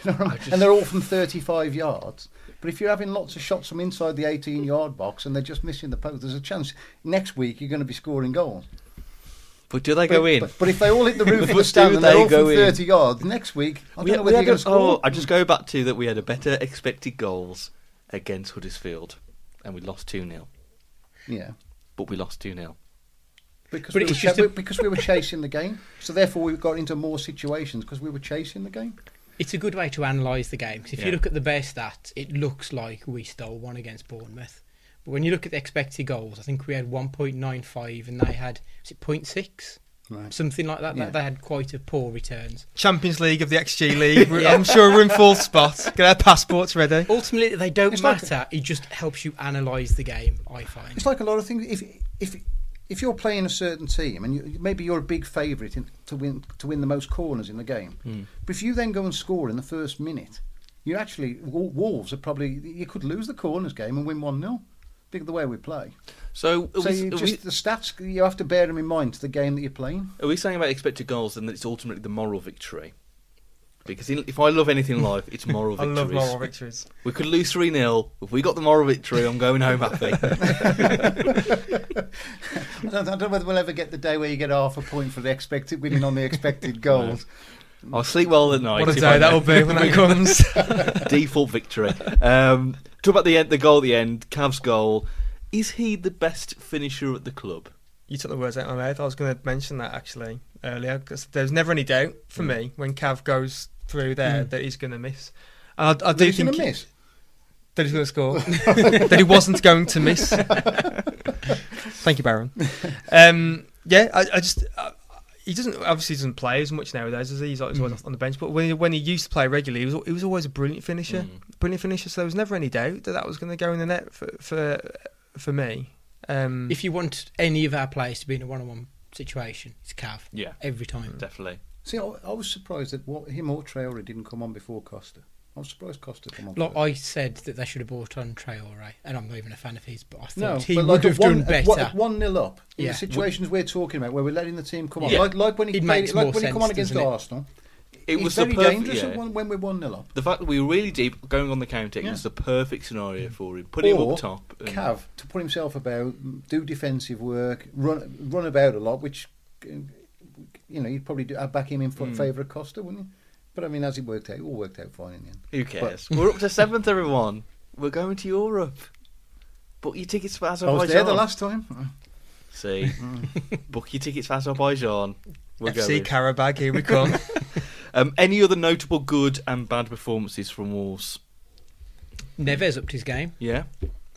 and they're all from thirty-five yards. But if you're having lots of shots from inside the eighteen-yard box and they're just missing the post, there's a chance next week you're going to be scoring goals. But do they but, go in? But, but if they all hit the roof of the stand and they're all from thirty in? yards next week, I don't we, know whether you're going to score. Oh, I just go back to that we had a better expected goals against Huddersfield, and we lost two nil. Yeah. But we lost two nil. Because, we a... because we were chasing the game. So therefore we got into more situations because we were chasing the game. It's a good way to analyse the game. Because if yeah. you look at the bare stats, it looks like we stole one against Bournemouth. But when you look at the expected goals, I think we had one point nine five and they had, was it zero point six? Right. Something like that. Yeah. They had quite a poor returns. Champions League of the X G League. yeah. I'm sure we're in full spot. Get our passports ready. Ultimately, they don't it's matter. Like a, it just helps you analyse the game, I find. It's like a lot of things. If if if you're playing a certain team and you, maybe you're a big favourite in, to win to win the most corners in the game, mm. but if you then go and score in the first minute, you actually Wolves are probably you could lose the corners game and win one nil. The way we play. So, so we, just, we, the stats, you have to bear them in mind to the game that you're playing. Are we saying about expected goals and that it's ultimately the moral victory? Because in, if I love anything in life, it's moral victories. I love moral victories. We could lose three nil. If we got the moral victory, I'm going home happy. I, don't, I don't know whether we'll ever get the day where you get half a point for the expected winning on the expected goals. No. I'll sleep well at night. What a day that'll be when that comes. Default victory. Um, Talk about the end, the goal at the end, Cavs' goal. Is he the best finisher at the club? You took the words out of my mouth. I was going to mention that actually earlier because there's never any doubt for mm. me when Cav goes through there mm. that he's going to miss. And I, I do he's think he's going to miss. That he's going to score. That he wasn't going to miss. Thank you, Baron. Um, yeah, I, I just. I, He doesn't obviously doesn't play as much nowadays, does he? He's always mm. on the bench. But when he, when he used to play regularly, he was he was always a brilliant finisher, mm. brilliant finisher. So there was never any doubt that that was going to go in the net for for, for me. Um, if you want any of our players to be in a one-on-one situation, it's Cav. Yeah, every time. Mm. Definitely. See, I, I was surprised that what, him or Traore didn't come on before Costa. I was surprised Costa came on. Like I said that they should have brought on Traore, and I'm not even a fan of his, but I thought no, he would like have one, done better. One nil up in yeah. the situations we're talking about, where we're letting the team come on, yeah. like, like when he played, like when he come on against Arsenal. It was very dangerous yeah. when we're one nil up. The fact that we were really deep going on the counter yeah. was the perfect scenario for him. Put or him up top, and Cav to put himself about, do defensive work, run run about a lot, which you know you'd probably do, I'd back him in mm. favour of Costa, wouldn't you? But I mean, as it worked out, it all worked out fine in the end. Who cares? But we're up to seventh, everyone. We're going to Europe. Book your tickets for Azerbaijan. I was there the last time. See, book your tickets for Azerbaijan. We're F C going. Karabag, here we come. um, any other notable good and bad performances from Wolves? Neves upped his game. Yeah,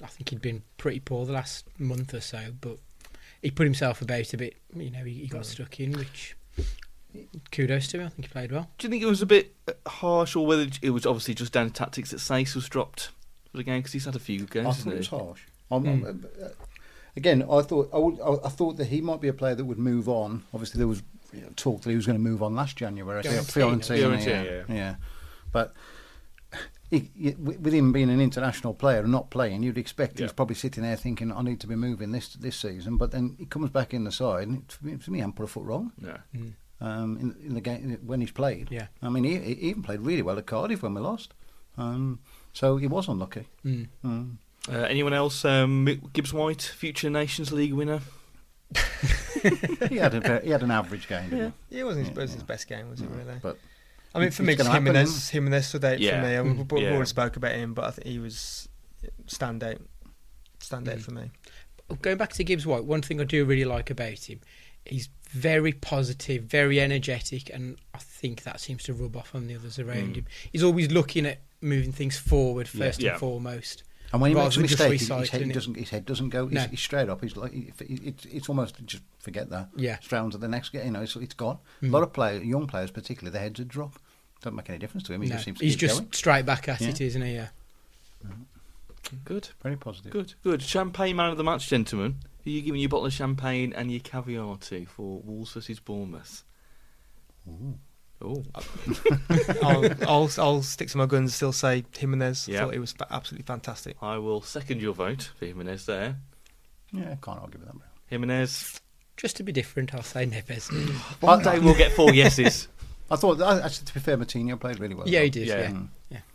I think he'd been pretty poor the last month or so, but he put himself about a bit. You know, he, he got mm. stuck in, which. Kudos to him, I think he played well. Do you think it was a bit harsh, or whether it was obviously just down to tactics that Sace was dropped for the game because he's had a few games? I thought it was harsh. I'm, mm. I'm, uh, again, I thought I, would, I, I thought that he might be a player that would move on. Obviously, there was you know, talk that he was going to move on last January. Fiorentina, yeah, yeah. yeah. But he, he, with him being an international player and not playing, you'd expect yeah. he's probably sitting there thinking, "I need to be moving this this season." But then he comes back in the side, and for me, for me he hadn't put a foot wrong. Yeah. Mm. Um, in, in the game when he's played, yeah. I mean, he, he even played really well at Cardiff when we lost. Um, so he was unlucky. Mm. Mm. Uh, anyone else? Um, Gibbs-White, future Nations League winner. he had a, he had an average game. Didn't yeah, he? It wasn't his, yeah, it was his yeah. best game, was it? No, really? But I mean, for me, it's Jimenez. Jimenez stood out yeah. for me. I mean, we've yeah. already spoke about him, but I think he was standout. Standout mm. for me. Going back to Gibbs-White, one thing I do really like about him, he's very positive, very energetic, and I think that seems to rub off on the others around mm. him. He's always looking at moving things forward first yeah, yeah. and foremost. And when he makes a mistake, his head doesn't his head doesn't go. No. He's, he's straight up. He's like it's it's almost just forget that. Yeah, straight on to the next. You know, it's it's gone. Mm. A lot of players, young players particularly, their heads would drop. Doesn't make any difference to him. He no. just seems to He's keep just going. straight back at yeah. it, isn't he? Yeah. Good. Very positive. Good. Good. Champagne man of the match, gentlemen. Who are you giving your bottle of champagne and your caviar to for Wolves versus Bournemouth? Ooh. Oh, I'll, I'll I'll stick to my guns. Still say Jimenez. Yep. I thought it was absolutely fantastic. I will second your vote for Jimenez there. Yeah, can't argue with that. Jimenez. Just to be different, I'll say Neves. One day we'll get four yeses. I thought actually, to be fair, Matinho played really well. Yeah, he did. Yeah. Yeah.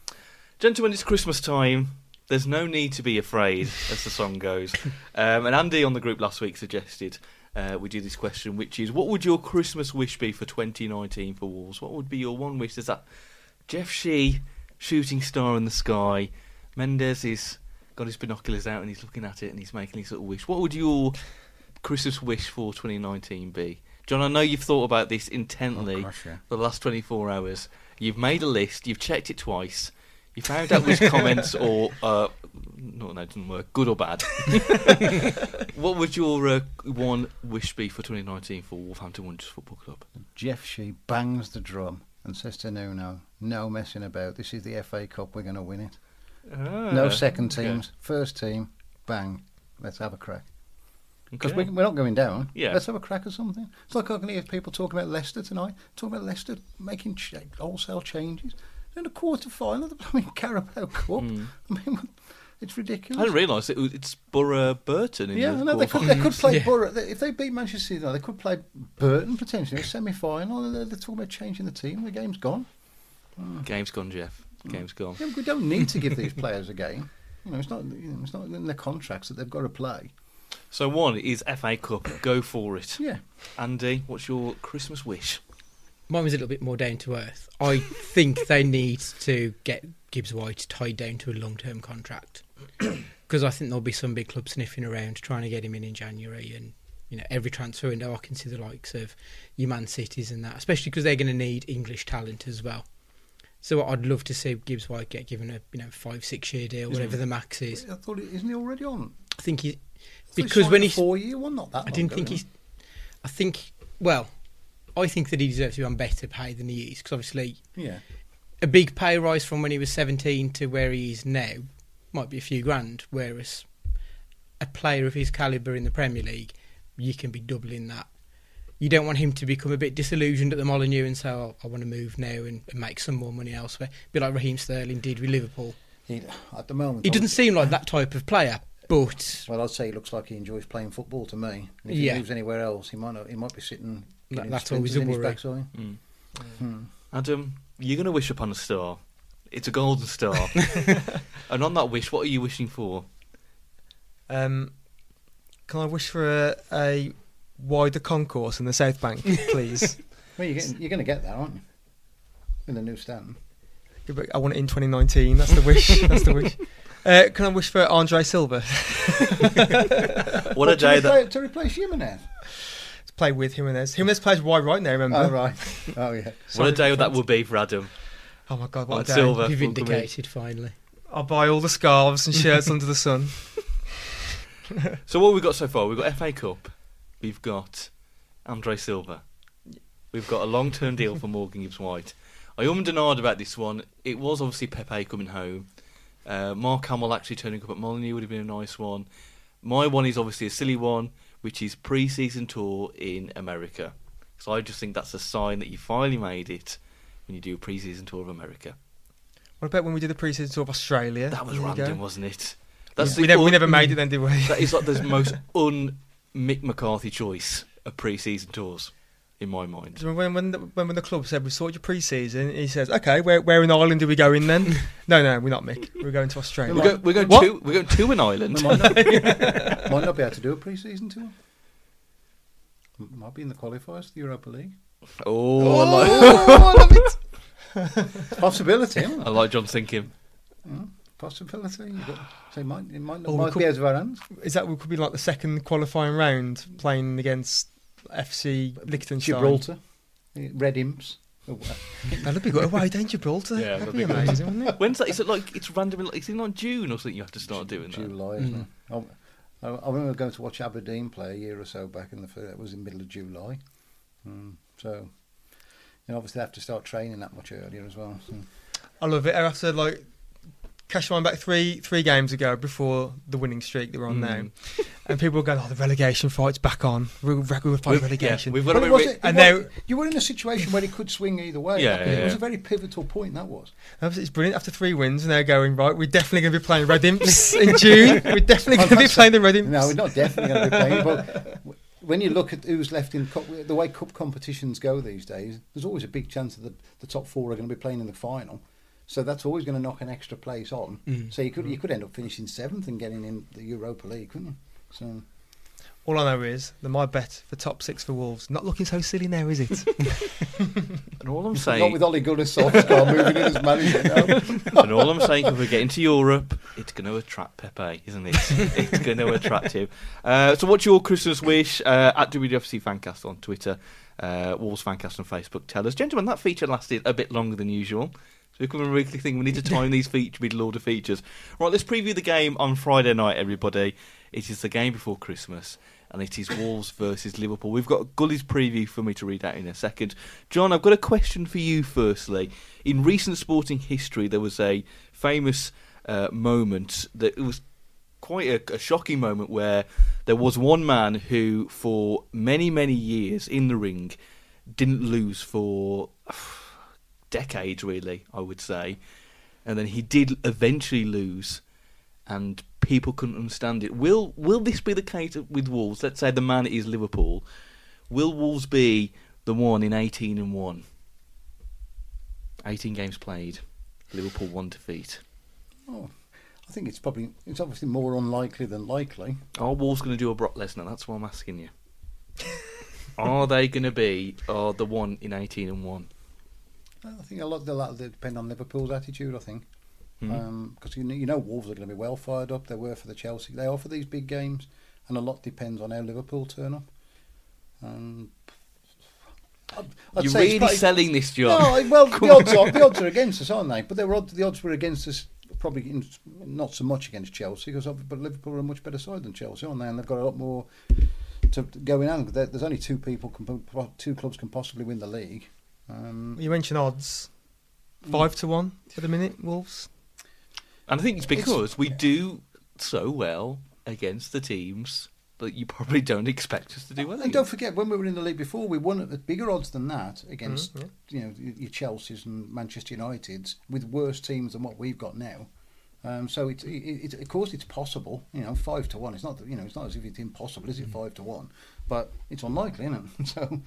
yeah, gentlemen, it's Christmas time. There's no need to be afraid, as the song goes. Um, and Andy on the group last week suggested. Uh, we do this question, which is, what would your Christmas wish be for twenty nineteen for Wolves? What would be your one wish? There's that Jeff Shee, shooting star in the sky. Mendes has got his binoculars out and he's looking at it and he's making his little wish. What would your Christmas wish for twenty nineteen be? John, I know you've thought about this intently oh, gosh, yeah. for the last twenty-four hours. You've made a list, you've checked it twice. You found out which comments or uh, no, no, it didn't work. Good or bad? What would your uh, one wish be for twenty nineteen for Wolverhampton Wanderers Football Club? Jeff Shee bangs the drum and says to Nuno, "No messing about. This is the F A Cup. We're going to win it. Ah, no second teams. Okay. First team. Bang. Let's have a crack. Because okay. we're not going down. Yeah. Let's have a crack at something. It's like I can hear people talking about Leicester tonight. Talking about Leicester making ch- wholesale changes." In a quarter final, the blooming Carabao Cup. Mm. I mean, it's ridiculous. I didn't realise it, it's Borough Burton in yeah, the no, they could, they could play yeah. Borough. If they beat Manchester City, they could play Burton potentially in a semi final. They're, they're talking about changing the team. The game's gone. Mm. Game's gone, Jeff. Game's gone. Yeah, we don't need to give these players a game. You know, it's not. You know, it's not in their contracts that they've got to play. So one is F A Cup. Go for it. Yeah. Andy, what's your Christmas wish? Mine was a little bit more down to earth. I think they need to get Gibbs-White tied down to a long-term contract because I think there'll be some big club sniffing around trying to get him in in January, and you know every transfer window I can see the likes of your Man Cities and that, especially because they're going to need English talent as well. So I'd love to see Gibbs-White get given a you know five six year deal, isn't whatever he, the max is. I thought, isn't he already on? I think he because he when he's four year one, not that. I long didn't think he's. I think well. I think that he deserves to be on better pay than he is, because obviously yeah. a big pay rise from when he was seventeen to where he is now might be a few grand, whereas a player of his calibre in the Premier League, you can be doubling that. You don't want him to become a bit disillusioned at the Molineux and say, oh, I want to move now and, and make some more money elsewhere. A bit like Raheem Sterling did with Liverpool. He, at the moment, he doesn't seem like that type of player. But well, I'd say he looks like he enjoys playing football to me. And if yeah. he moves anywhere else, he might not, he might be sitting. That, that's always a worry. Mm. Hmm. Adam, you're going to wish upon a star. It's a golden star. And on that wish, what are you wishing for? Um, can I wish for a, a wider concourse in the South Bank, please? Well, you're, getting, you're going to get that, aren't you? In the new stand. Yeah, but I want it in twenty nineteen. That's the wish. That's the wish. Uh, can I wish for Andre Silva? What a day that play, to replace Jimenez. To play with Jimenez. Jimenez plays wide right now. Remember? Oh right. Oh yeah. What a day that would be for Adam. Oh my God! What On a day. Silva. You've vindicated finally. I'll buy all the scarves and shirts under the sun. So what we've got so far, we've got F A Cup, we've got Andre Silva, we've got a long-term deal for Morgan Gibbs-White. I um denied about this one. It was obviously Pepe coming home. Uh, Mark Hamill actually turning up at Molineux would have been a nice one. My one is obviously a silly one, which is pre-season tour in America. So I just think that's a sign that you finally made it when you do a pre-season tour of America. What about when we did the pre-season tour of Australia? That was random, wasn't it? That's yeah. we, never, un- we never made it then, did we? That is like the most un-Mick McCarthy choice of pre-season tours. In my mind, when when the, when the club said we sorted your pre-season, he says, "Okay, where where in Ireland do we go in then?" no, no, we're not Mick. We're going to Australia. We're, go, we're going what? to we're going to an island. Might not, might not be able to do a pre-season tour. Might be in the qualifiers, the Europa League. Oh, oh, I, like oh I love it. Possibility. I like John's thinking. Mm. Possibility, got, so it might it might not might could, be out of our hands. Is that we could be like the second qualifying round playing against F C Liechtenstein, Gibraltar, Red Imps. That'd be good. Why don't you Gibraltar? Yeah, that'd, that'd be, be amazing, wouldn't it? When's that? Is it like it's randomly? Like, is it not June or something? You have to start doing July, that. July. Isn't mm. I, I remember going to watch Aberdeen play a year or so back, and it was in the middle of July. Mm. So, you know, obviously, they have to start training that much earlier as well. So. I love it. After like Cashline back three three games ago, before the winning streak that we're on mm. now, and people were going, "Oh, the relegation fight's back on. We were fighting relegation." Yeah, we've got to re- and now you were in a situation where it could swing either way. Yeah, yeah, it yeah. was a very pivotal point. That was. It's brilliant. After three wins, and they're going right. We're definitely going to be playing Red Imps in June. We're definitely going to be playing the Red Imps. No, we're not definitely going to be playing, but. When you look at who's left in cup, the way cup competitions go these days, there's always a big chance that the, the top four are going to be playing in the final, so that's always going to knock an extra place on. Mm. So you could mm. you could end up finishing seventh and getting in the Europa League, couldn't you? So all I know is that my bet for top six for Wolves not looking so silly now, is it? And all I'm saying, not with Ole Gunnar Solskjaer moving in as manager now. And all I'm saying, if we get into Europe, it's going to attract Pepe, isn't it? It's going to attract him. Uh, so what's your Christmas wish? Uh, at W W F C Fancast on Twitter, uh, Wolves Fancast on Facebook. Tell us, gentlemen, that feature lasted a bit longer than usual. So we're coming weekly thing. We need to time these feature middle order features. Right, let's preview the game on Friday night, everybody. It is the game before Christmas, and it is Wolves versus Liverpool. We've got a Gully's preview for me to read out in a second. John, I've got a question for you firstly. In recent sporting history, there was a famous uh, moment that it was quite a, a shocking moment where there was one man who, for many, many years in the ring, didn't lose for uh, decades, really, I would say. And then he did eventually lose, and people couldn't understand it. Will will this be the case with Wolves? Let's say the man is Liverpool. Will Wolves be the one in eighteen and one? eighteen games played, Liverpool one defeat. Oh, I think it's probably it's obviously more unlikely than likely. Are Wolves going to do a Brock Lesnar? That's what I'm asking you. Are they going to be uh, the one in eighteen and one? I think a lot of that depend on Liverpool's attitude. I think. Because um, you, know, you know Wolves are going to be well fired up. They were for the Chelsea. They are for these big games, and a lot depends on how Liverpool turn up. Um, I'd, I'd You're really probably, selling this, John. No, well, the odds are the odds are against us, aren't they? But they were the odds were against us probably in, not so much against Chelsea, because but Liverpool are a much better side than Chelsea, aren't they? And they've got a lot more to go in hand. There's only two people, can, two clubs can possibly win the league. Um, you mentioned odds, five mm. to one for the minute, Wolves. And I think it's because it's, we do so well against the teams that you probably don't expect us to do well. And don't forget, when we were in the league before, we won at bigger odds than that against mm-hmm. you know your Chelseas and Manchester Uniteds, with worse teams than what we've got now. Um, so it's it, it, of course it's possible. You know, five to one. It's not you know it's not as if it's impossible, is it? Mm-hmm. Five to one, but it's unlikely, isn't it? So.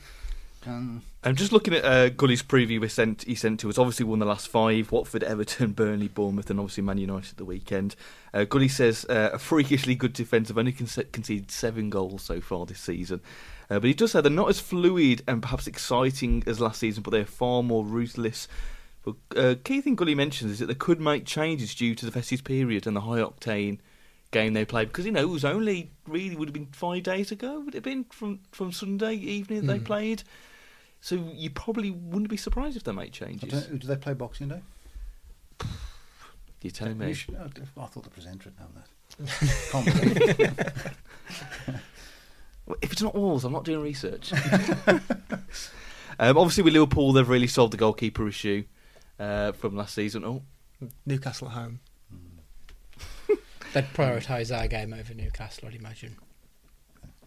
Um, I'm just looking at uh, Gully's preview he sent, he sent to us. Obviously won the last five: Watford, Everton, Burnley, Bournemouth, and obviously Man United at the weekend. uh, Gully says uh, a freakishly good defence. Have only conce- conceded seven goals so far this season, uh, but he does say they're not as fluid and perhaps exciting as last season, but they're far more ruthless. But uh, key thing Gully mentions is that they could make changes due to the festive period and the high octane game they played, because you know it was only really would have been five days ago would it have been from, from Sunday evening that mm. they played, so you probably wouldn't be surprised if they make changes. Do they play Boxing Day? You're telling me? You should, I thought the presenter had known that. Can't believe it. If it's not Wolves, I'm not doing research. um, obviously with Liverpool they've really solved the goalkeeper issue uh, from last season. Oh, Newcastle at home. They'd prioritise our game over Newcastle, I'd imagine.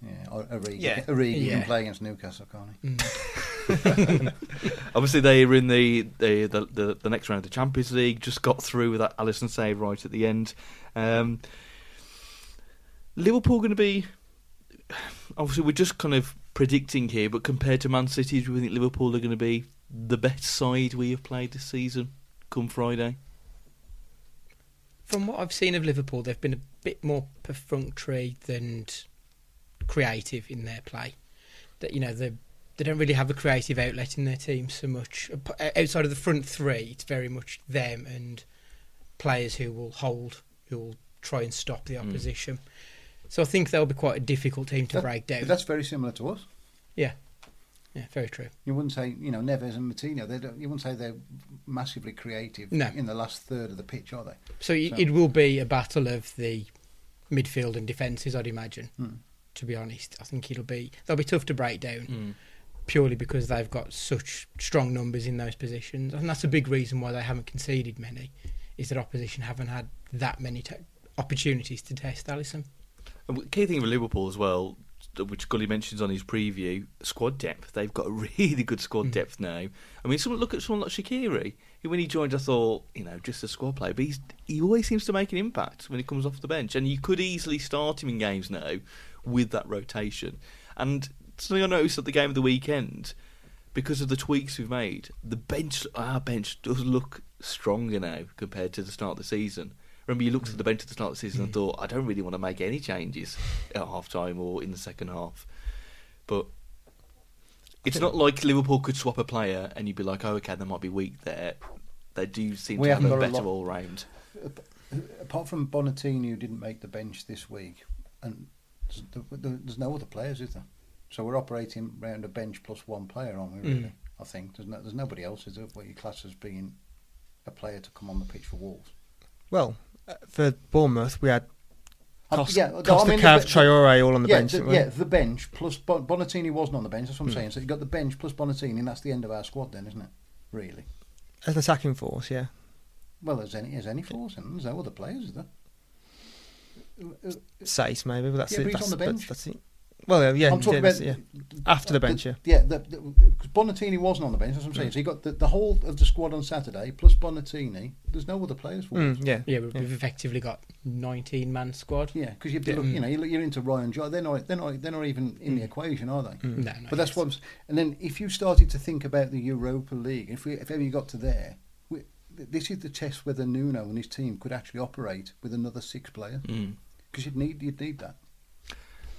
Yeah, Origi yeah. yeah. can play against Newcastle, can't he? Mm. Obviously, they were in the the, the the the next round of the Champions League. Just got through with that Alisson save right at the end. Um, Liverpool going to be obviously we're just kind of predicting here, but compared to Man City, do we think Liverpool are going to be the best side we have played this season come Friday? From what I've seen of Liverpool, they've been a bit more perfunctory than creative in their play. That you know they they don't really have a creative outlet in their team so much. Outside of the front three, it's very much them and players who will hold, who will try and stop the opposition. Mm. So I think they'll be quite a difficult team to that, break down. That's very similar to us. Yeah. Yeah, very true. You wouldn't say, you know, Neves and Martino, they don't, you wouldn't say they're massively creative no. in the last third of the pitch, are they? So, so it will be a battle of the midfield and defences, I'd imagine. Mm. To be honest, I think it'll be they'll be tough to break down mm. purely because they've got such strong numbers in those positions, and that's a big reason why they haven't conceded many, is that opposition haven't had that many te- opportunities to test Alisson. And the key thing for Liverpool as well, which Gully mentions on his preview, squad depth. They've got a really good squad mm. depth now. I mean, someone, look at someone like Shaqiri, who when he joined I thought, you know, just a squad player, but he's, he always seems to make an impact when he comes off the bench, and you could easily start him in games now with that rotation. And something I noticed at the game of the weekend, because of the tweaks we've made, the bench, our bench does look stronger now compared to the start of the season. Remember, you looked at the bench at the start of the season and thought, I don't really want to make any changes at half time or in the second half. But it's not like Liverpool could swap a player and you'd be like, oh, okay, they might be weak there. They do seem we to have a better a all round. Apart from Bonatini, who didn't make the bench this week, and there's no other players, is there? So we're operating around a bench plus one player, aren't we, really? Mm. I think. There's, no, there's nobody else, is there, what you class as being a player to come on the pitch for Wolves? Well, for Bournemouth, we had Costa, uh, yeah, Costa I mean, Cavs, Traore all on the yeah, bench. The, yeah, the bench plus Bon- Bonatini wasn't on the bench, that's what I'm mm. saying. So you've got the bench plus Bonatini, and that's the end of our squad then, isn't it? Really. As an attacking force, yeah. Well, there's any, there's any force in them. There's no other players, is there? Sace, maybe, but that's yeah, it. But he's that's, on the bench. That's, that's it. Well, yeah, I'm talking about yeah. after the bench, the, yeah. Yeah, because Bonatini wasn't on the bench, that's what I'm saying. Yeah. So you got the, the whole of the squad on Saturday, plus Bonatini, there's no other players for mm, yeah. yeah, we've yeah. effectively got nineteen-man squad. Yeah, because you yeah. look, you know, you're into Ryan Jota, they're not, they're not, they're not even in mm. the equation, are they? Mm. No, no. But that's yes. what I'm, and then if you started to think about the Europa League, if, we, if ever you got to there, we, this is the test whether Nuno and his team could actually operate with another six player, because mm. you'd need, you'd need that.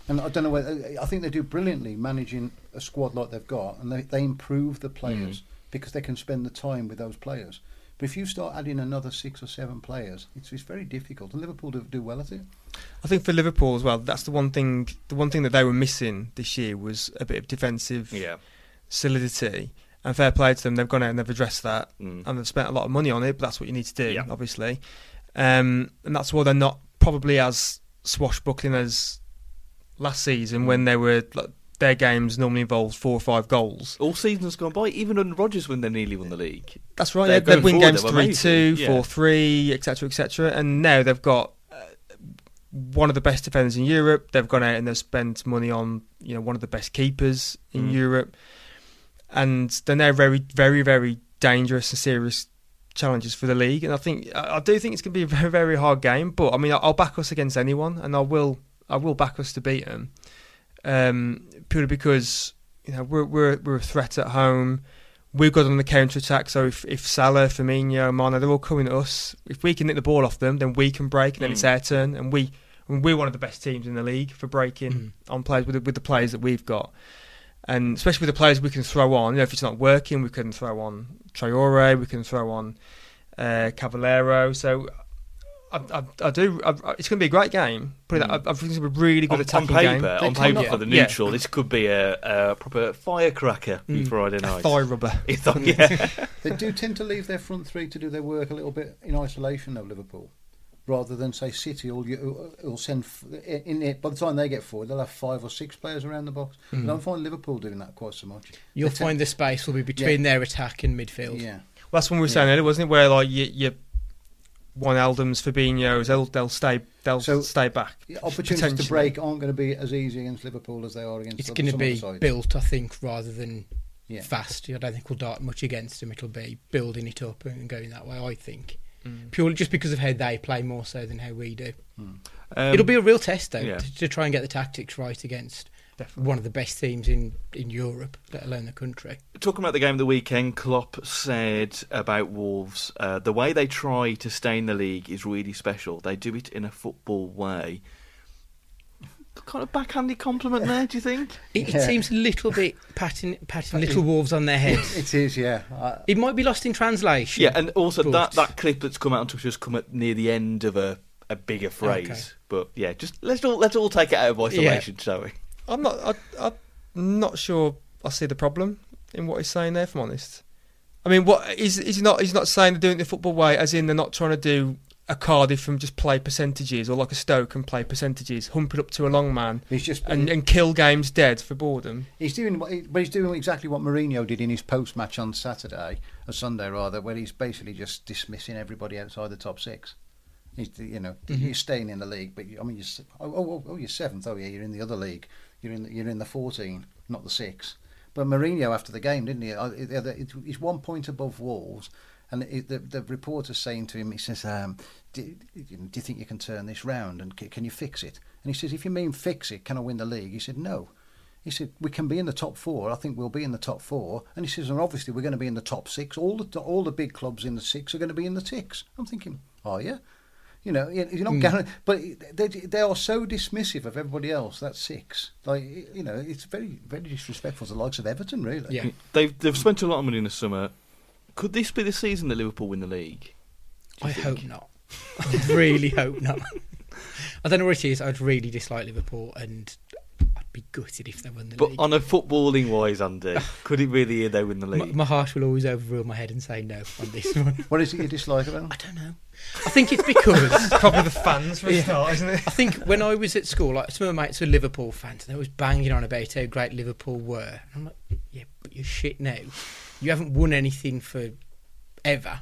And I don't know whether, I think they do brilliantly managing a squad like they've got, and they, they improve the players mm. because they can spend the time with those players. But if you start adding another six or seven players, it's, it's very difficult. And Liverpool do, do well at it. I think for Liverpool as well, that's the one thing. The one thing that they were missing this year was a bit of defensive yeah. solidity. And fair play to them, they've gone out and they've addressed that, mm. and they've spent a lot of money on it. But that's what you need to do, yeah. obviously. Um, and that's why they're not probably as swashbuckling as last season, when they were like, their games normally involved four or five goals. All seasons gone by, even under Rodgers when they nearly won the league. That's right. They're they'd going win forward, games three two, yeah. four three, et cetera, et cetera. And now they've got uh, one of the best defenders in Europe. They've gone out and they've spent money on, you know, one of the best keepers in mm. Europe. And they're now very, very, very dangerous and serious challenges for the league. And I think I do think it's going to be a very, very hard game. But I mean, I'll back us against anyone, and I will. I will back us to beat them, um, purely because you know we're we're we're a threat at home. We're good on the counter attack. So if, if Salah, Firmino, Mane, they're all coming at us. If we can nick the ball off them, then we can break, and then mm. it's our turn. And we and we're one of the best teams in the league for breaking mm. on players with the, with the players that we've got, and especially with the players we can throw on. You know, if it's not working, we can throw on Traore, we can throw on uh, Cavallero. So. I, I, I do. I, it's going to be a great game. Put it mm. that, I, I think it's a really good on, attacking on paper, game. On paper, on paper for the neutral, yeah. this could be a, a proper firecracker mm. Friday night. A thigh rubber. A thigh, yeah. They do tend to leave their front three to do their work a little bit in isolation, though, Liverpool, rather than say City. Will, will send in it. By the time they get forward, they'll have five or six players around the box. Mm. I don't find Liverpool doing that quite so much. You'll they find t- the space will be between yeah. their attack and midfield. Yeah, well, that's when we were saying yeah. earlier, wasn't it? Where like you. you One Eldam's, Fabinho's, they'll they'll stay they'll so stay back. Opportunities to break aren't going to be as easy against Liverpool as they are against. It's going to be built, I think, rather than yeah. fast. I don't think we'll dart much against them. It'll be building it up and going that way. I think mm. purely just because of how they play more so than how we do. Mm. Um, It'll be a real test though yeah. to, to try and get the tactics right against. Definitely. One of the best teams in, in Europe, let alone the country. Talking about the game of the weekend, Klopp said about Wolves, uh, the way they try to stay in the league is really special. They do it in a football way. Kind of backhanded compliment there, do you think? It, it yeah. seems a little bit patting, patting little wolves on their heads. It is, yeah. I... It might be lost in translation. Yeah, and also but... that, that clip that's come out on Twitter has come at near the end of a, a bigger phrase. Okay. But yeah, just let's all, let's all take it out of isolation, yeah. shall we? I'm not. I, I'm not sure I see the problem in what he's saying there, if I'm honest. I mean, what is he's, he's not he's not saying they're doing it the football way, as in they're not trying to do a Cardiff and just play percentages, or like a Stoke and play percentages, hump it up to a long man, he's just, and, and kill games dead for boredom. He's doing, but he's doing exactly what Mourinho did in his post-match on Saturday, or Sunday rather, where he's basically just dismissing everybody outside the top six. He's, you know, mm-hmm. you're staying in the league, but you, I mean, you're, oh, oh, oh, you're seventh. Oh yeah, you're in the other league. You're in, you're in the fourteen, not the six. But Mourinho after the game, didn't he? He's one point above Wolves, and the the reporter's saying to him, he says, um, do, do you think you can turn this round, and can you fix it? And he says, if you mean fix it, can I win the league? He said, no. He said, we can be in the top four. I think we'll be in the top four. And he says, and obviously we're going to be in the top six. All the all the big clubs in the six are going to be in the six. I'm thinking, are you? You know, you're not mm. guaranteed, but they they are so dismissive of everybody else. That's six. Like, you know, it's very very disrespectful to the likes of Everton, really. Yeah, they've they've spent a lot of money in the summer. Could this be the season that Liverpool win the league? I think? hope not. I really hope not. I don't know what it is. I'd really dislike Liverpool, and I'd be gutted if they won the but league. But on a footballing wise, Andy, could it really be they win the league? My, my heart will always overrule my head and say no on this one. What is it you dislike about? I don't know. I think it's because probably the fans for a yeah. start, isn't it? I think when I was at school, like, some of my mates were Liverpool fans, and they was banging on about how great Liverpool were. And I'm like, yeah, but you're shit now. You haven't won anything for ever.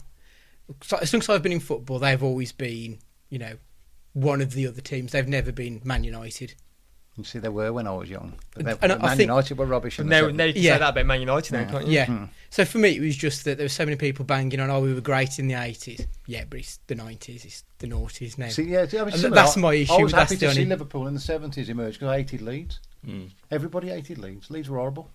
So, as long as I've been in football, they've always been, you know, one of the other teams. They've never been Man United. You see, they were when I was young. But they, and Man I think, United were rubbish. And now, now you can yeah. say that about Man United now, yeah. can't you? Yeah. Mm. So for me, it was just that there were so many people banging on, oh, we were great in the eighties. Yeah, but it's the nineties, it's the noughties now. See, yeah, I mean, and that's my issue. I was happy to see Liverpool in the seventies emerge because I hated Leeds. Mm. Everybody hated Leeds. Leeds were horrible.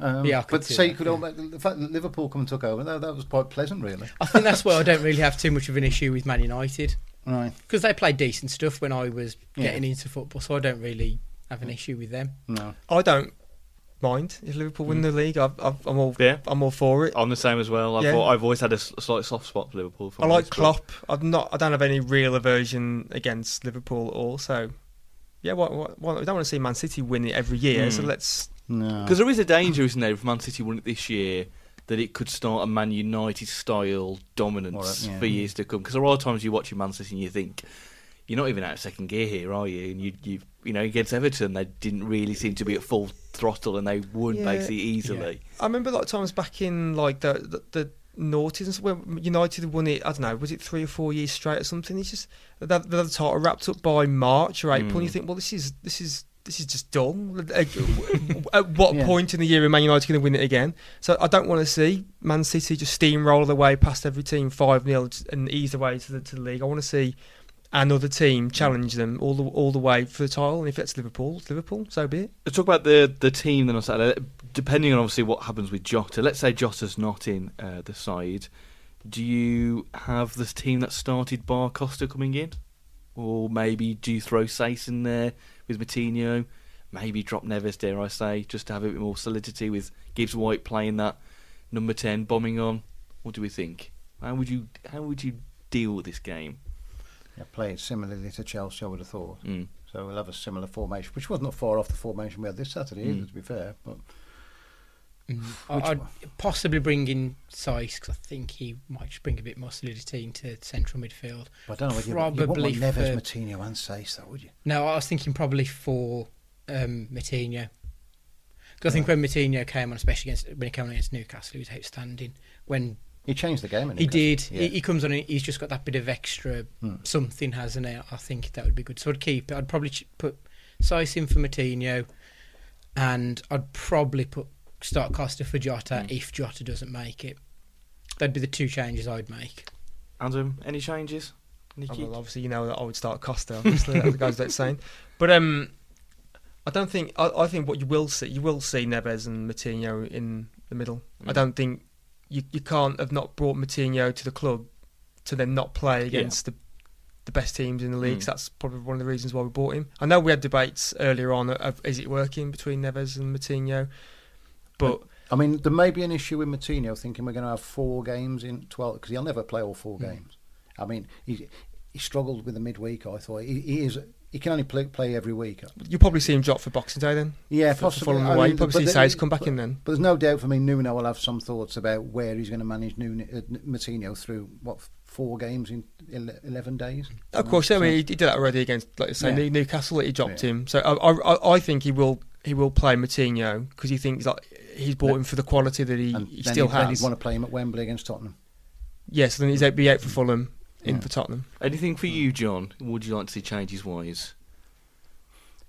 Um, yeah, but so you could yeah. all the fact that Liverpool come and took over, that, that was quite pleasant, really. I think that's why I don't really have too much of an issue with Man United. Right. Because they played decent stuff when I was getting yeah. into football, so I don't really have an issue with them. No, I don't mind if Liverpool win mm. the league. I've, I've, I'm all, yeah. I'm all for it. I'm the same as well. I've, yeah. all, I've always had a slight soft spot for Liverpool. I like Klopp. I've not. I don't have any real aversion against Liverpool at all. So, yeah, what, what, what, I don't want to see Man City win it every year. Mm. So let's. No. Because there is a danger, isn't there, if Man City won it this year, that it could start a Man United-style dominance right, yeah. for years to come. Because there are times you watch Man City and you think, you're not even out of second gear here, are you? And you, you, you know, against Everton, they didn't really seem to be at full throttle, and they won yeah. basically easily. Yeah. I remember a lot of times back in like the the, the noughties and stuff, when United won it. I don't know, was it three or four years straight or something? It's just that the title wrapped up by March or April, mm. and you think, well, this is this is. This is just dull. At what yeah. point in the year are Man United going to win it again? So I don't want to see Man City just steamroll their way past every team five nil and ease their way to the, to the league. I want to see another team challenge them all the all the way for the title. And if it's Liverpool, it's Liverpool, so be it. Let's talk about the, the team then on Saturday. Depending on obviously what happens with Jota, let's say Jota's not in uh, the side. Do you have this team that started bar Costa coming in? Or maybe do you throw Sace in there with Matinho? Maybe drop Neves, dare I say, just to have a bit more solidity with Gibbs-White playing that number ten, bombing on. What do we think? How would you how would you deal with this game? Yeah, play it similarly to Chelsea, I would have thought. Mm. So we'll have a similar formation, which wasn't far off the formation we had this Saturday mm. either, to be fair. But mm. I'd one? possibly bring in Sace because I think he might just bring a bit more solidity into central midfield. But I don't know probably you, you wouldn't want Neves, Matinho and Sace though, would you? No, I was thinking probably for um, Matinho, because I think when Matinho came on, especially against, when he came on against Newcastle, he was outstanding. When he changed the game, he did. Yeah. He, he comes on, and he's just got that bit of extra hmm. something, hasn't he? I think that would be good. So I'd keep it. I'd probably put Sace in for Matinho, and I'd probably put. Start Costa for Jota mm. if Jota doesn't make it. That'd be the two changes I'd make. Adam, any changes? Nicky? Well, obviously, you know that I would start Costa. Obviously, that goes without saying. But um, I don't think. I, I think what you will see, you will see Neves and Matinho in the middle. Mm. I don't think you you can't have not brought Matinho to the club to then not play against yeah. the the best teams in the league. Mm. So that's probably one of the reasons why we bought him. I know we had debates earlier on of is it working between Neves and Matinho. But I mean, there may be an issue with Matinho thinking we're going to have four games in twelve because he'll never play all four mm. games. I mean, he he struggled with the midweek. I thought he, he is he can only play, play every week. You'll probably see him drop for Boxing Day then. Yeah, for, possibly. For I mean, you probably see Saez come back but, in then. But there's no doubt for me, Nuno will have some thoughts about where he's going to manage Nuno, uh, Martino through what four games in eleven days. Of know? course, yeah, so, I mean, he, he did that already against, like say, yeah. Newcastle. He dropped yeah. him, so I, I, I think he will. He will play Martino because he thinks that he's bought him for the quality that he, he still he'd, has. Then he'd want to play him at Wembley against Tottenham. Yes, yeah, so then he's out, be out for Fulham. In yeah. for Tottenham. Anything for you, John? Would you like to see changes wise?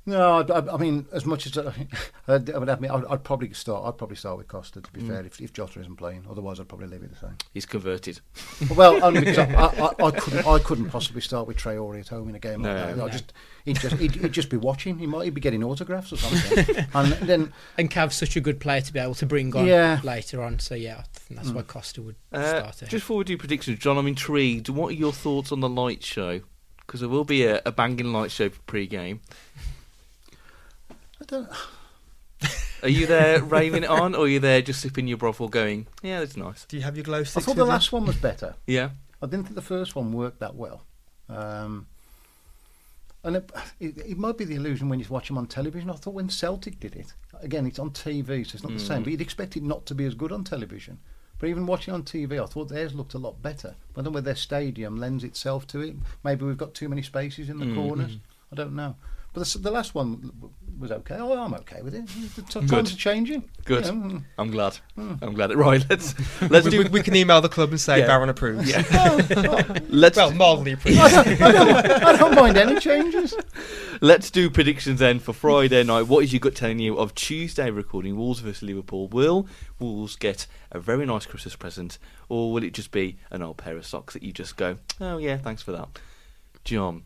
No, I, I mean, as much as I, I'd, I would have me, I'd, I'd probably start. I'd probably start with Costa. To be mm. fair, if, if Jota isn't playing, otherwise I'd probably leave it the same. He's converted. Well, only because I, I, I couldn't. I couldn't possibly start with Traore at home in a game no, like that. No. I just, he'd just, he'd, he'd just be watching. He might, he'd be getting autographs or something. And then, and Cav's such a good player to be able to bring on yeah. later on. So yeah, I think that's mm. why Costa would uh, start. It. Just before we do predictions, John, I'm intrigued. What are your thoughts on the light show? Because there will be a, a banging light show for pre-game. I don't. Are you there raving it on, or are you there just sipping your broth or going, yeah, that's nice? Do you have your glow sticks? I thought the last one was better. Yeah, I didn't think the first one worked that well. Um, and it, it, it might be the illusion when you watch them on television. I thought when Celtic did it, again, it's on T V, so it's not mm. the same. But you'd expect it not to be as good on television. But even watching on T V, I thought theirs looked a lot better. I don't know whether their stadium lends itself to it. Maybe we've got too many spaces in the mm. corners. I don't know. But the, the last one was okay. Oh, I'm okay with it. The t- times are changing. Good. You know. I'm glad. Mm. I'm glad. Right, let's let's we, do. We, we can email the club and say yeah. Baron approves. Yeah. oh, oh. Let's well, mildly approves. I don't, I, don't, I don't mind any changes. Let's do predictions then for Friday night. What is your gut telling you of Tuesday recording? Wolves versus Liverpool. Will Wolves get a very nice Christmas present, or will it just be an old pair of socks that you just go, oh yeah, thanks for that, John?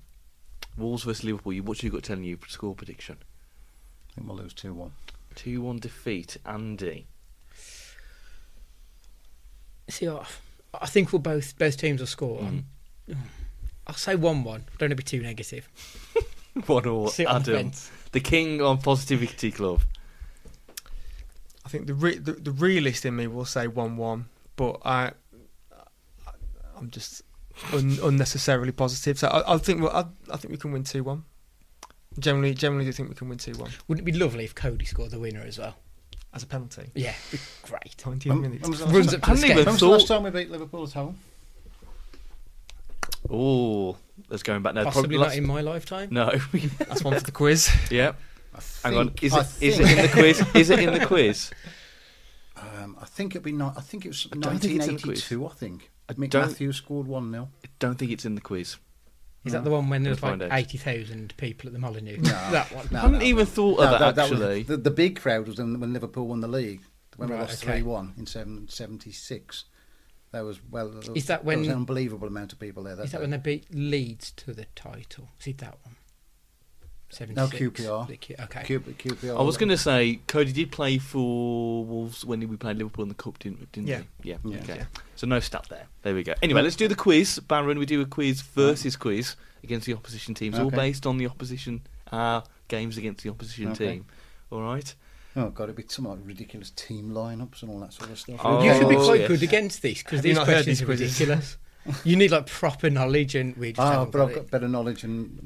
Wolves versus Liverpool, what's your gut telling you? Score prediction? I think we'll lose two one. two one defeat, Andy. See, I, I think we'll both both teams will score. Mm-hmm. I'll say one one. Don't want to be too negative. one all, Adam. The, the king on Positivity Club. I think the, re- the the realist in me will say one one, but I, I I'm just... Un- unnecessarily positive, so I, I think we'll, I, I think we can win two one. Generally, generally, do think we can win two one. Wouldn't it be lovely if Cody scored the winner as well, as a penalty? Yeah, great. Twenty um, minutes. Um, Runs up to the scale. When was the last time we beat Liverpool at home? Oh, that's going back now. Possibly not in my lifetime. No, that's one for the quiz. Yeah. I think, Hang on. Is I it think. is it in the quiz? Is it in the quiz? Um, I think it'd be not. I think it was nineteen eighty-two. I think. Matthew scored one nil. I don't think it's in the quiz. Is no. that the one when there's like eighty thousand people at the Molineux? No. that one. No, I hadn't no, even no. thought of no, that, that actually. That was, the, the big crowd was when Liverpool won the league. When right, we lost okay. three one in seventy-six. There was, well, there was, is that when, there was an unbelievable amount of people there. That is that day. When they beat Leeds to the title? Is it that one? seventy-six. No, Q P R. Q, okay. Q, Q P R. I was going to say, Cody did play for Wolves when we played Liverpool in the Cup, didn't, didn't yeah. he? Yeah. Yeah. Okay. Yeah. So no stat there. There we go. Anyway, let's do the quiz. Baron, we do a quiz versus quiz against the opposition teams, okay. all based on the opposition, uh, games against the opposition okay. team. All right? Oh, God, it'd be some like, ridiculous team lineups and all that sort of stuff. Oh, you should be quite yes. good against these, because these questions are ridiculous. You need like proper knowledge, and we just oh, but got I've it. got better knowledge in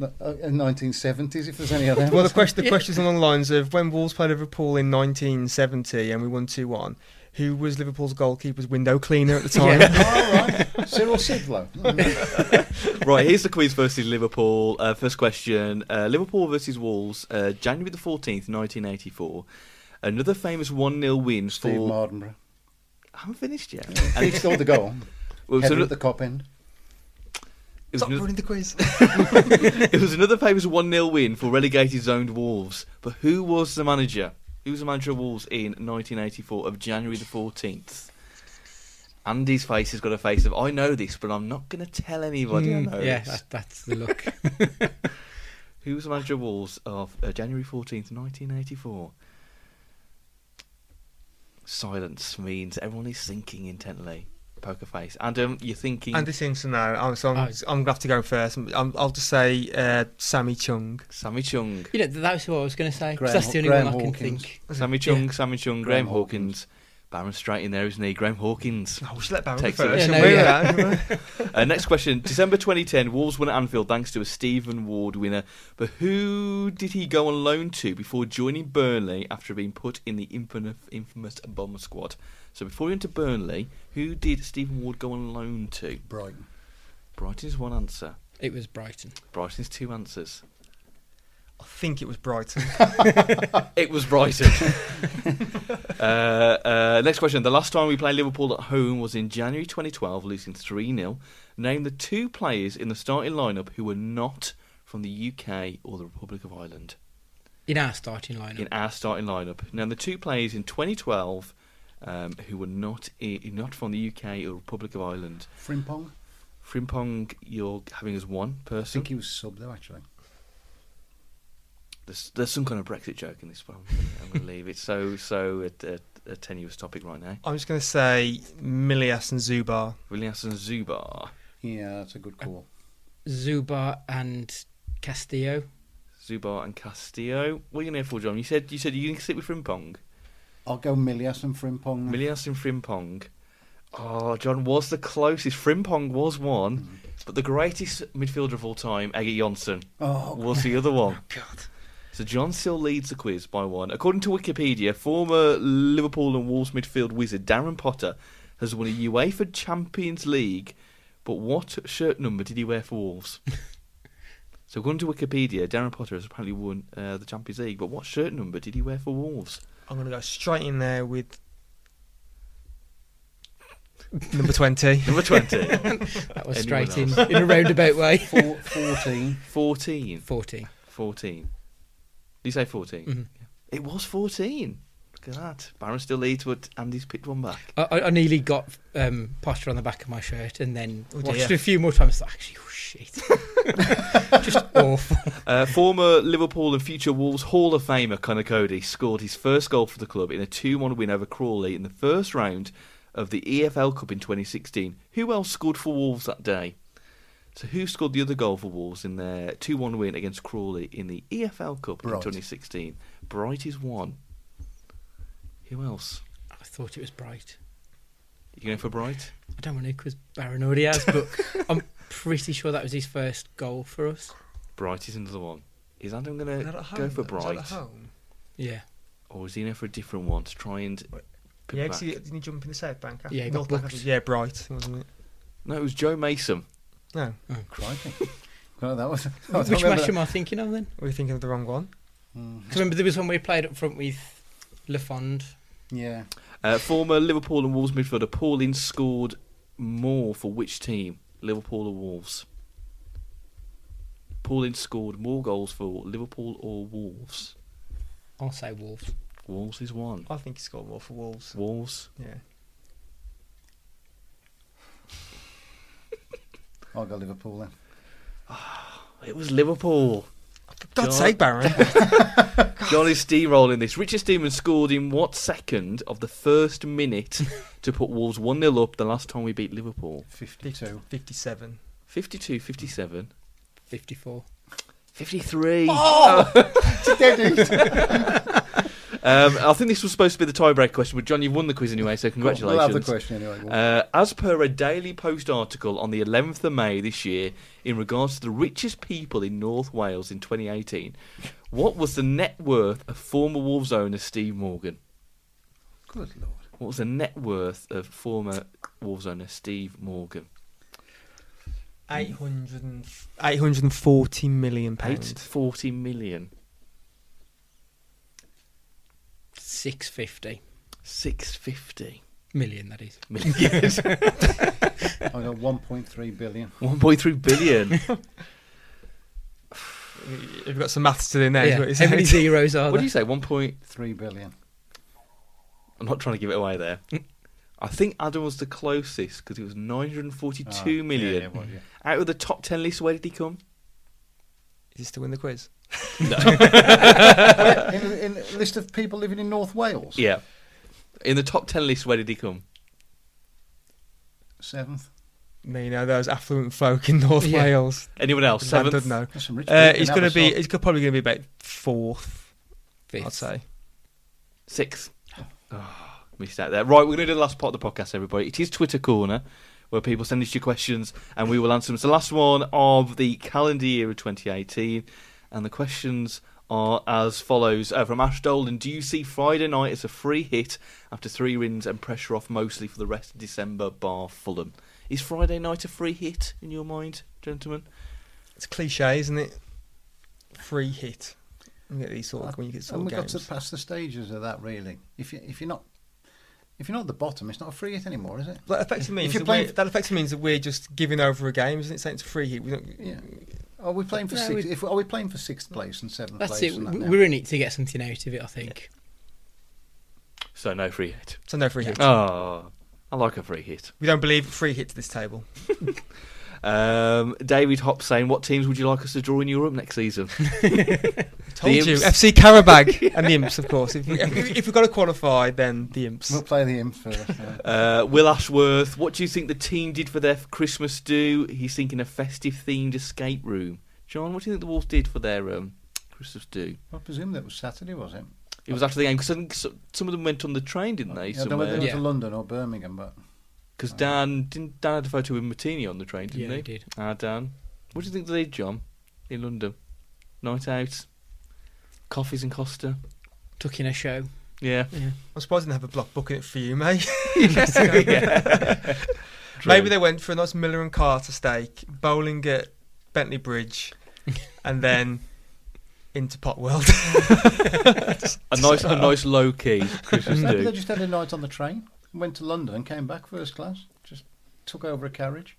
nineteen uh, seventies if there's any other. Well, the question, the yeah. question's along the lines of when Wolves played Liverpool in nineteen seventy and we won two one. Who was Liverpool's goalkeeper's window cleaner at the time? yeah. oh, right. Cyril Sidlow. Right, here's the quiz versus Liverpool. Uh, first question: uh, Liverpool versus Wolves, uh, January the fourteenth, nineteen eighty-four. Another famous one nil win Steve for Martinborough. I haven't finished yet. And he scored the goal. Well, Head so at the cop end. Stop another... ruining the quiz. It was another famous one nil win for relegated zoned Wolves. But who was the manager? Who was the manager of Wolves in nineteen eighty-four of January the fourteenth? Andy's face has got a face of, I know this, but I'm not going to tell anybody mm, I know yeah, this. Yeah, that, that's the look. Who was the manager of Wolves of uh, January fourteenth, nineteen eighty-four? Silence means everyone is thinking intently. Poker face. Adam, you're thinking... Andy Simpson, no. I'm, so I'm, oh. I'm going to have to go first. I'm, I'll just say uh, Sammy Chung. Sammy Chung. You know, that's who I was going to say. Graham, that's the only Graham one I Hawkins. Can think. Sammy Chung, yeah. Sammy Chung, Graham, Graham Hawkins. Hawkins. Barron's straight in there, isn't he? Graham Hawkins. Oh, we should let Barron go first. Yeah, no, yeah. uh, next question. December twenty ten, Wolves won at Anfield thanks to a Stephen Ward winner. But who did he go on loan to before joining Burnley after being put in the infamous, infamous bomb squad? So before he went to Burnley, who did Stephen Ward go on loan to? Brighton. Brighton's one answer. It was Brighton. Brighton's two answers. I think it was Brighton. It was Brighton. uh, uh, next question. The last time we played Liverpool at home was in January twenty twelve, losing three nil. Name the two players in the starting lineup who were not from the U K or the Republic of Ireland. In our starting lineup. In our starting lineup. Name the two players in twenty twelve um, who were not in, not from the U K or Republic of Ireland. Frimpong. Frimpong, you're having as one person. I think he was subbed though, actually. There's, there's some kind of Brexit joke in this one. I'm going to leave it so so a, a, a tenuous topic right now. I'm just going to say Milias and Zubar. Milias and Zubar. Yeah, that's a good call. Uh, Zubar and Castillo. Zubar and Castillo. What are you going to for, John? You said you said you can sit with Frimpong. I'll go Milias and Frimpong. Milias and Frimpong. Oh, John was the closest. Frimpong was one, mm. but the greatest midfielder of all time, Ege Jonsson, oh, was the other one. Oh, God. So John still leads the quiz by one. According to Wikipedia, former Liverpool and Wolves midfield wizard Darren Potter has won a UEFA Champions League, but what shirt number did he wear for Wolves? So according to Wikipedia, Darren Potter has apparently won uh, the Champions League, but what shirt number did he wear for Wolves? I'm going to go straight in there with number twenty. Number twenty. That was Anyone straight else? in, in a roundabout way. Four, fourteen. Fourteen. Fourteen. Fourteen. You say fourteen? Mm-hmm. It was fourteen. Look at that. Barron still leads, but Andy's picked one back. I, I nearly got um, Potter on the back of my shirt and then oh, watched it a few more times. Thought, actually, oh shit. Just awful. Uh, former Liverpool and future Wolves Hall of Famer Connor Cody scored his first goal for the club in a two one win over Crawley in the first round of the E F L Cup in twenty sixteen. Who else scored for Wolves that day? So who scored the other goal for Wolves in their two one win against Crawley in the E F L Cup Bright. in twenty sixteen? Bright is one. Who else? I thought it was Bright. You going for Bright? I don't want to because Barron already has, but I'm pretty sure that was his first goal for us. Bright is another one. Is Adam going to go for Bright? Is that at home? Yeah. Or is he going for a different one to try and... Yeah, because he didn't jump in the South Bank after. Yeah, he got booked. Yeah, Bright, wasn't it? No, it was Joe Mason. No. Oh, crikey. No, that was, that was Which match that. am I thinking of then? Were you thinking of the wrong one? Mm. Because remember there was one we played up front with Lafond. Yeah. Uh, former Liverpool and Wolves midfielder Paul Ince scored more for which team? Liverpool or Wolves? Paul Ince scored more goals for Liverpool or Wolves? I'll say Wolves. Wolves is one. I think he scored more for Wolves. Wolves? Yeah. I'll go Liverpool then. Oh, it was Liverpool. For God's sake, Barron. John is steamrolling this. Richard Steeman scored in what second of the first minute to put Wolves one nil up the last time we beat Liverpool? fifty-two. fifty-seven. fifty-two, fifty-seven. fifty-four. fifty-three. Oh! It's a dead end. Um, I think this was supposed to be the tie-break question, but John, you've won the quiz anyway, so congratulations. We'll have the question anyway. Uh, as per a Daily Post article on the eleventh of May this year, in regards to the richest people in North Wales in twenty eighteen, what was the net worth of former Wolves owner Steve Morgan? Good Lord. What was the net worth of former Wolves owner Steve Morgan? eight hundred forty million pounds. eight hundred forty million. Six fifty. Six fifty. Million, that is. Million. Yes. I got one point three billion. One point three billion. You've got some maths to do now. Yeah. How many zeros are there? What do you say? One point three billion. I'm not trying to give it away there. I think Adam was the closest because it was nine hundred and forty-two oh, million. Yeah, yeah, well, yeah. Out of the top ten list, where did he come? Is he still in the quiz? No. in, in a list of people living in North Wales. Yeah. In the top ten list, where did he come? Seventh. No, you know those affluent folk in North yeah. Wales. Anyone else? Seventh. No. Uh, he's going to be. He's probably going to be about fourth. Fifth. I'd say. Sixth. Oh. We sat there. Right, we're going to do the last part of the podcast, everybody. It is Twitter Corner, where people send us your questions and we will answer them. It's the last one of the calendar year of twenty eighteen. And the questions are as follows. Uh, from Ash Dolan, do you see Friday night as a free hit after three wins and pressure off mostly for the rest of December, bar Fulham? Is Friday night a free hit in your mind, gentlemen? It's cliche, isn't it? Free hit. You get these sort of, when you get sort and of games. We've got to pass the stages of that, really. If you if you're not if you're not at the bottom, it's not a free hit anymore, is it? That effectively means if that, playing, that effectively means that we're just giving over a game, isn't it? Saying it's a free hit. We don't, yeah. Are we playing for no, sixth? If, are we playing for sixth place and seventh that's place? That's it. That we're now? in it to get something out of it, I think. Yeah. So no free hit. So no free hit. Oh, I like a free hit. We don't believe free hit to this table. Um, David Hop saying, what teams would you like us to draw in Europe next season? Told you, F C Karabag and the Imps, of course. If, we, if we've got to qualify, then the Imps. We'll play the Imps first. Yeah. Uh, Will Ashworth, what do you think the team did for their Christmas do? He's thinking a festive-themed escape room. John, what do you think the Wolves did for their um, Christmas do? I presume that was Saturday, was it? It was after the game, because I think some of them went on the train, didn't they? Yeah, I don't know whether they went to London or Birmingham, but... Because Dan didn't Dan had a photo with Martini on the train, didn't yeah, he? Yeah, he did. Ah, Dan. What do you think they did, John? In London? Night out? Coffees in Costa? Tuck in a show. Yeah. yeah. I'm surprised they didn't have a block booking it for you, mate. yeah. Maybe they went for a nice Miller and Carter steak, bowling at Bentley Bridge, and then... into Pot World. just, a nice a nice low key Christmas do. They just had a night on the train, went to London and came back first class, just took over a carriage.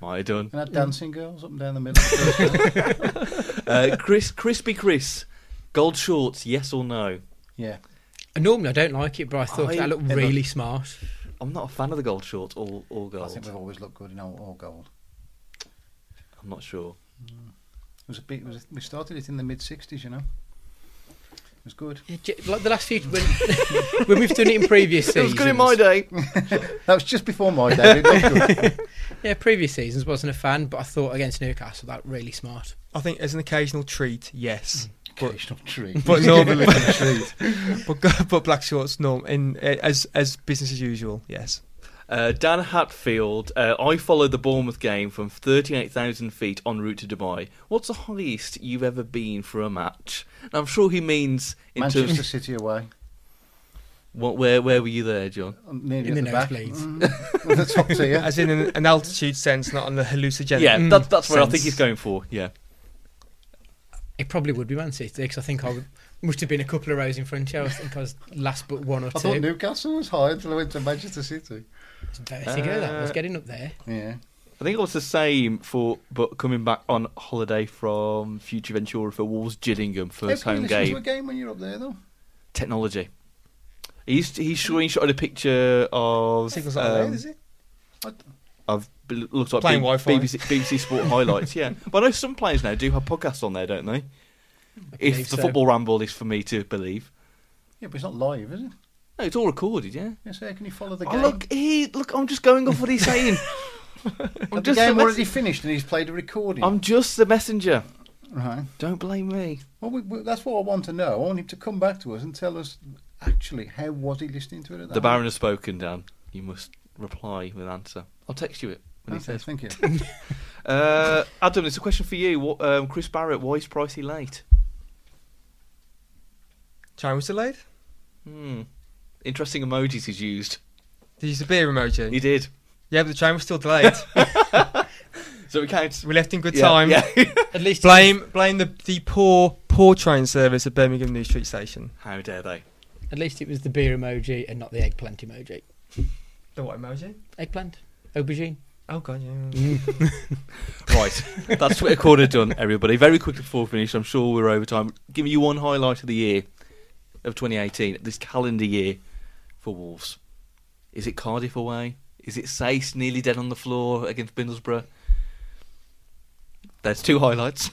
Might have done. And had dancing girls up and down the middle of the first class. uh, Chris, Crispy Chris, gold shorts, yes or no? Yeah. And normally I don't like it, but I thought I, that looked really looked, smart. I'm not a fan of the gold shorts, all, all gold. I think we've always looked good in all, all gold. I'm not sure. Mm. It was a bit, it was a, we started it in the mid sixties, you know. It was good. Yeah, like the last few when, when we've done it in previous seasons. It was good in my day. That was just before my day. It looked good. Yeah, previous seasons wasn't a fan, but I thought against Newcastle that really smart. I think as an occasional treat, yes. Mm, occasional but, treat, but normally treat. But, but black shorts, norm in as as business as usual, yes. Uh, Dan Hatfield, uh, I followed the Bournemouth game from thirty-eight thousand feet en route to Dubai. What's the highest you've ever been for a match? And I'm sure he means... In Manchester terms... City away. What? Where Where were you there, John? I'm nearly in the, the back. Mm. The top tier. As in an, an altitude sense, not on the hallucinogenic Yeah, mm. that, that's where sense. I think he's going for, yeah. It probably would be Man City, because I think I would... Must have been a couple of rows in front of you. I think I was last but one or two. I thought Newcastle was high until I went to Manchester City. It's better to go that. I was getting up there. Yeah. I think it was the same for, but coming back on holiday from Future Ventura for Wolves Gillingham first home game. Can you listen to a game when you're up there though? Technology. He's he screenshotted a picture of. Signal's not allowed, is it? I've looked like B B C Sport highlights. Yeah, but I know some players now do have podcasts on there, don't they? If the so. Football ramble is for me to believe. Yeah, but it's not live, is it? No, it's all recorded, yeah. Yeah, so how can you follow the oh, game? Look, he, look, I'm just going off what he's saying. I'm just the game the already finished and he's played a recording. I'm just the messenger. Right. Don't blame me. Well, we, we, that's what I want to know. I want him to come back to us and tell us, actually, how was he listening to it at that The Baron has spoken, Dan. You must reply with an answer. I'll text you it when okay, he says. Thank you. uh, Adam, it's a question for you. What, um, Chris Barrett, why is Pricey late? Train was delayed. Hmm. Interesting emojis he's used. Did he use a beer emoji? He did. Yeah, but the train was still delayed. So we can't. We left in good yeah, time. Yeah. At least blame was... blame the, the poor poor train service at Birmingham New Street Station. How dare they? At least it was the beer emoji and not the eggplant emoji. The what emoji? Eggplant. Aubergine. Oh god, yeah. Right, that's Twitter Corner done, everybody. Very quickly before we finish, I'm sure we're over time. Give me one highlight of the year. Of twenty eighteen, this calendar year for Wolves. Is it Cardiff away? Is it Sace nearly dead on the floor against Middlesbrough? There's two highlights.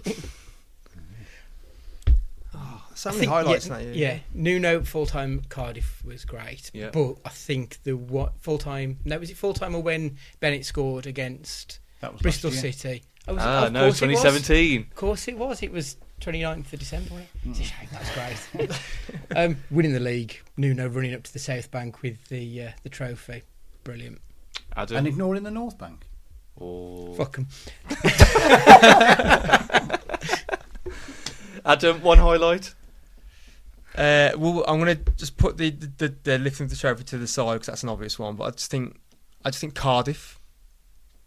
Oh, so many highlights now. Yeah, yeah, Nuno full-time Cardiff was great, yeah. But I think the what full-time? No, was it full-time or when Bennett scored against Bristol City? Oh, was ah, it? no, twenty seventeen. Of course it was. It was twenty-ninth of December, wasn't it? Mm. That's great. um, winning the league, Nuno running up to the South Bank with the uh, the trophy. Brilliant. Adam. And ignoring the North Bank. Oh. Fuck them. Adam, one highlight? Uh, well, I'm going to just put the, the, the lifting of the trophy to the side because that's an obvious one, but I just think I just think Cardiff.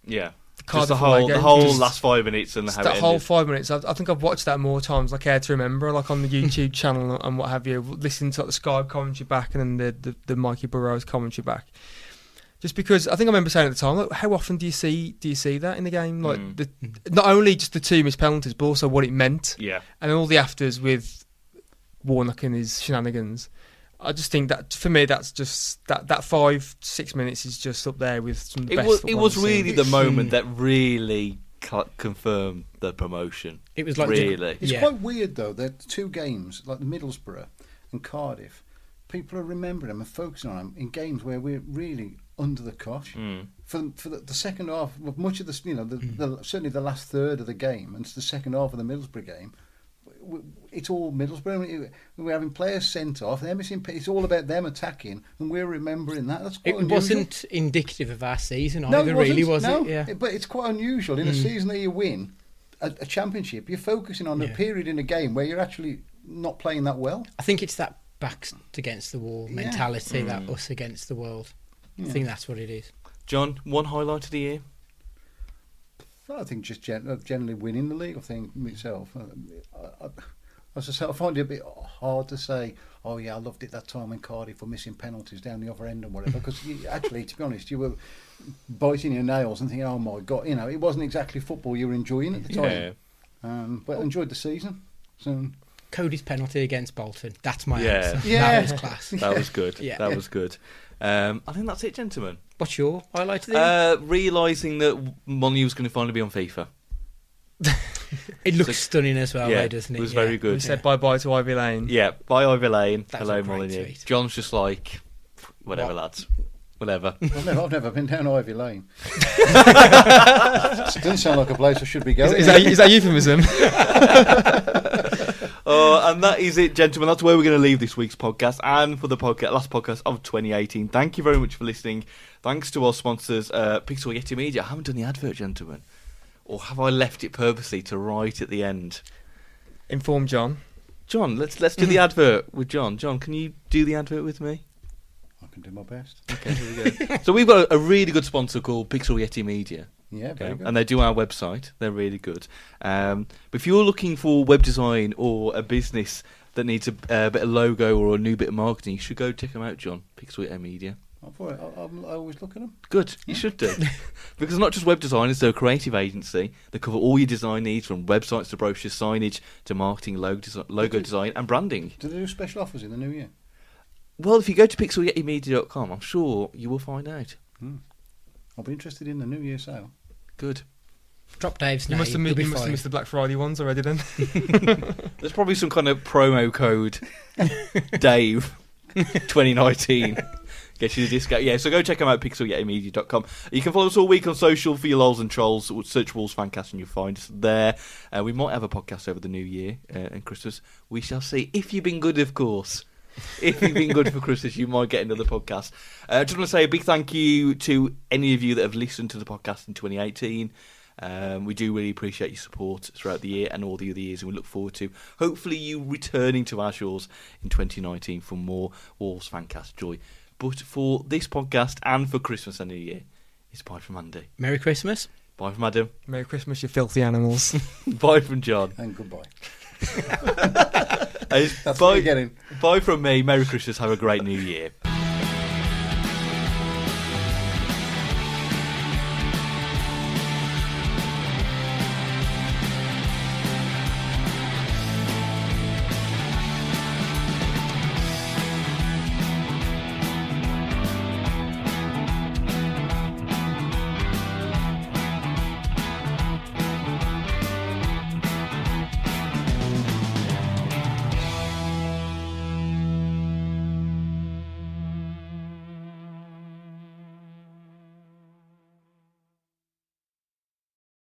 Yeah. Just the whole, the whole just, last five minutes and how it ended. The whole five minutes. I, I think I've watched that more times than I care to remember, like on the YouTube channel and what have you, listening to like, the Skype commentary back and then the, the, the Mikey Burrows commentary back. Just because I think I remember saying at the time, like, how often do you see do you see that in the game? Like mm. the, not only just the two missed penalties, but also what it meant. Yeah, and all the afters with Warnock and his shenanigans. I just think that for me, that's just that, that five six minutes is just up there with some of the it best. Was, it was really the moment that really confirmed the promotion. It was like really. The, it's yeah. quite weird though. There are two games like Middlesbrough and Cardiff. People are remembering them and focusing on them in games where we're really under the cosh mm. for for the, the second half. Much of the you know the, mm. the, certainly the last third of the game and the second half of the Middlesbrough game. It's all Middlesbrough. We're having players sent off. They're missing. It's all about them attacking, and we're remembering that. That's quite it unusual. Wasn't indicative of our season either. No, it wasn't. Really, was no. it? Yeah. It, but it's quite unusual in mm. a season that you win a, a championship. You're focusing on yeah. a period in a game where you're actually not playing that well. I think it's that backs against the wall yeah. mentality, mm. that us against the world. Yeah. I think that's what it is. John, one highlight of the year. I think just gen- generally winning the league. I think myself, I, I, as I said, I find it a bit hard to say. Oh yeah, I loved it that time in Cardiff for missing penalties down the other end and whatever. Because actually, to be honest, you were biting your nails and thinking, "Oh my god," you know, it wasn't exactly football you were enjoying at the time. Yeah. Um, but I enjoyed the season. So. Cody's penalty against Bolton. That's my yeah. answer. Yeah. That was class. That was good. Yeah. That was good. Um, I think that's it, gentlemen. What's your highlight of the year? Uh, realising that Molineux was going to finally be on FIFA. It looks so, stunning as well, yeah, though, doesn't it? It was yeah. very good. We said yeah. bye-bye to Ivy Lane. Yeah, bye Ivy Lane. That Hello Molineux. Tweet. John's just like, whatever, what? lads. Whatever. I've never, I've never been down Ivy Lane. It doesn't sound like a place I should be going. Is, is, that, is that euphemism? Uh, and that is it, gentlemen. That's where we're going to leave this week's podcast and for the podcast, last podcast of twenty eighteen. Thank you very much for listening. Thanks to our sponsors, uh, Pixel Yeti Media. I haven't done the advert, gentlemen. Or have I left it purposely to right at the end? Inform John. John, let's let's do the advert with John. John, can you do the advert with me? I can do my best. Okay, here we go. So we've got a, a really good sponsor called Pixel Yeti Media. Yeah, very okay. good. And they do our website. They're really good. Um, but if you're looking for web design or a business that needs a, a bit of logo or a new bit of marketing, you should go check them out, John. Pixel Media. I'm for it. I, I always look at them. Good. Yeah. You should do. Because not just web designers, they're a creative agency. They cover all your design needs from websites to brochures, signage to marketing, logo, desi- logo do, design and branding. Do they do special offers in the new year? Well, if you go to pixel yeti media dot com, I'm sure you will find out. Hmm. I'll be interested in the new year sale. Good. Drop Dave's name. You must have, missed, you must have missed the Black Friday ones already then. There's probably some kind of promo code. Dave twenty nineteen. Get you the discount. Yeah, so go check them out, pixel yeti media dot com. You can follow us all week on social for your lols and trolls. Search Wolves Fancast and you'll find us there. Uh, we might have a podcast over the new year uh, and Christmas. We shall see. If you've been good, of course. If you've been good for Christmas, you might get another podcast. I uh, just want to say a big thank you to any of you that have listened to the podcast in twenty eighteen. Um, we do really appreciate your support throughout the year and all the other years, and we look forward to hopefully you returning to our shores in twenty nineteen for more Wolves Fancast joy. But for this podcast and for Christmas and New Year, it's bye from Andy. Merry Christmas. Bye from Adam. Merry Christmas, you filthy animals. Bye from John. And goodbye. That's bye, what you're getting. Bye from me. Merry Christmas. Have a great new year.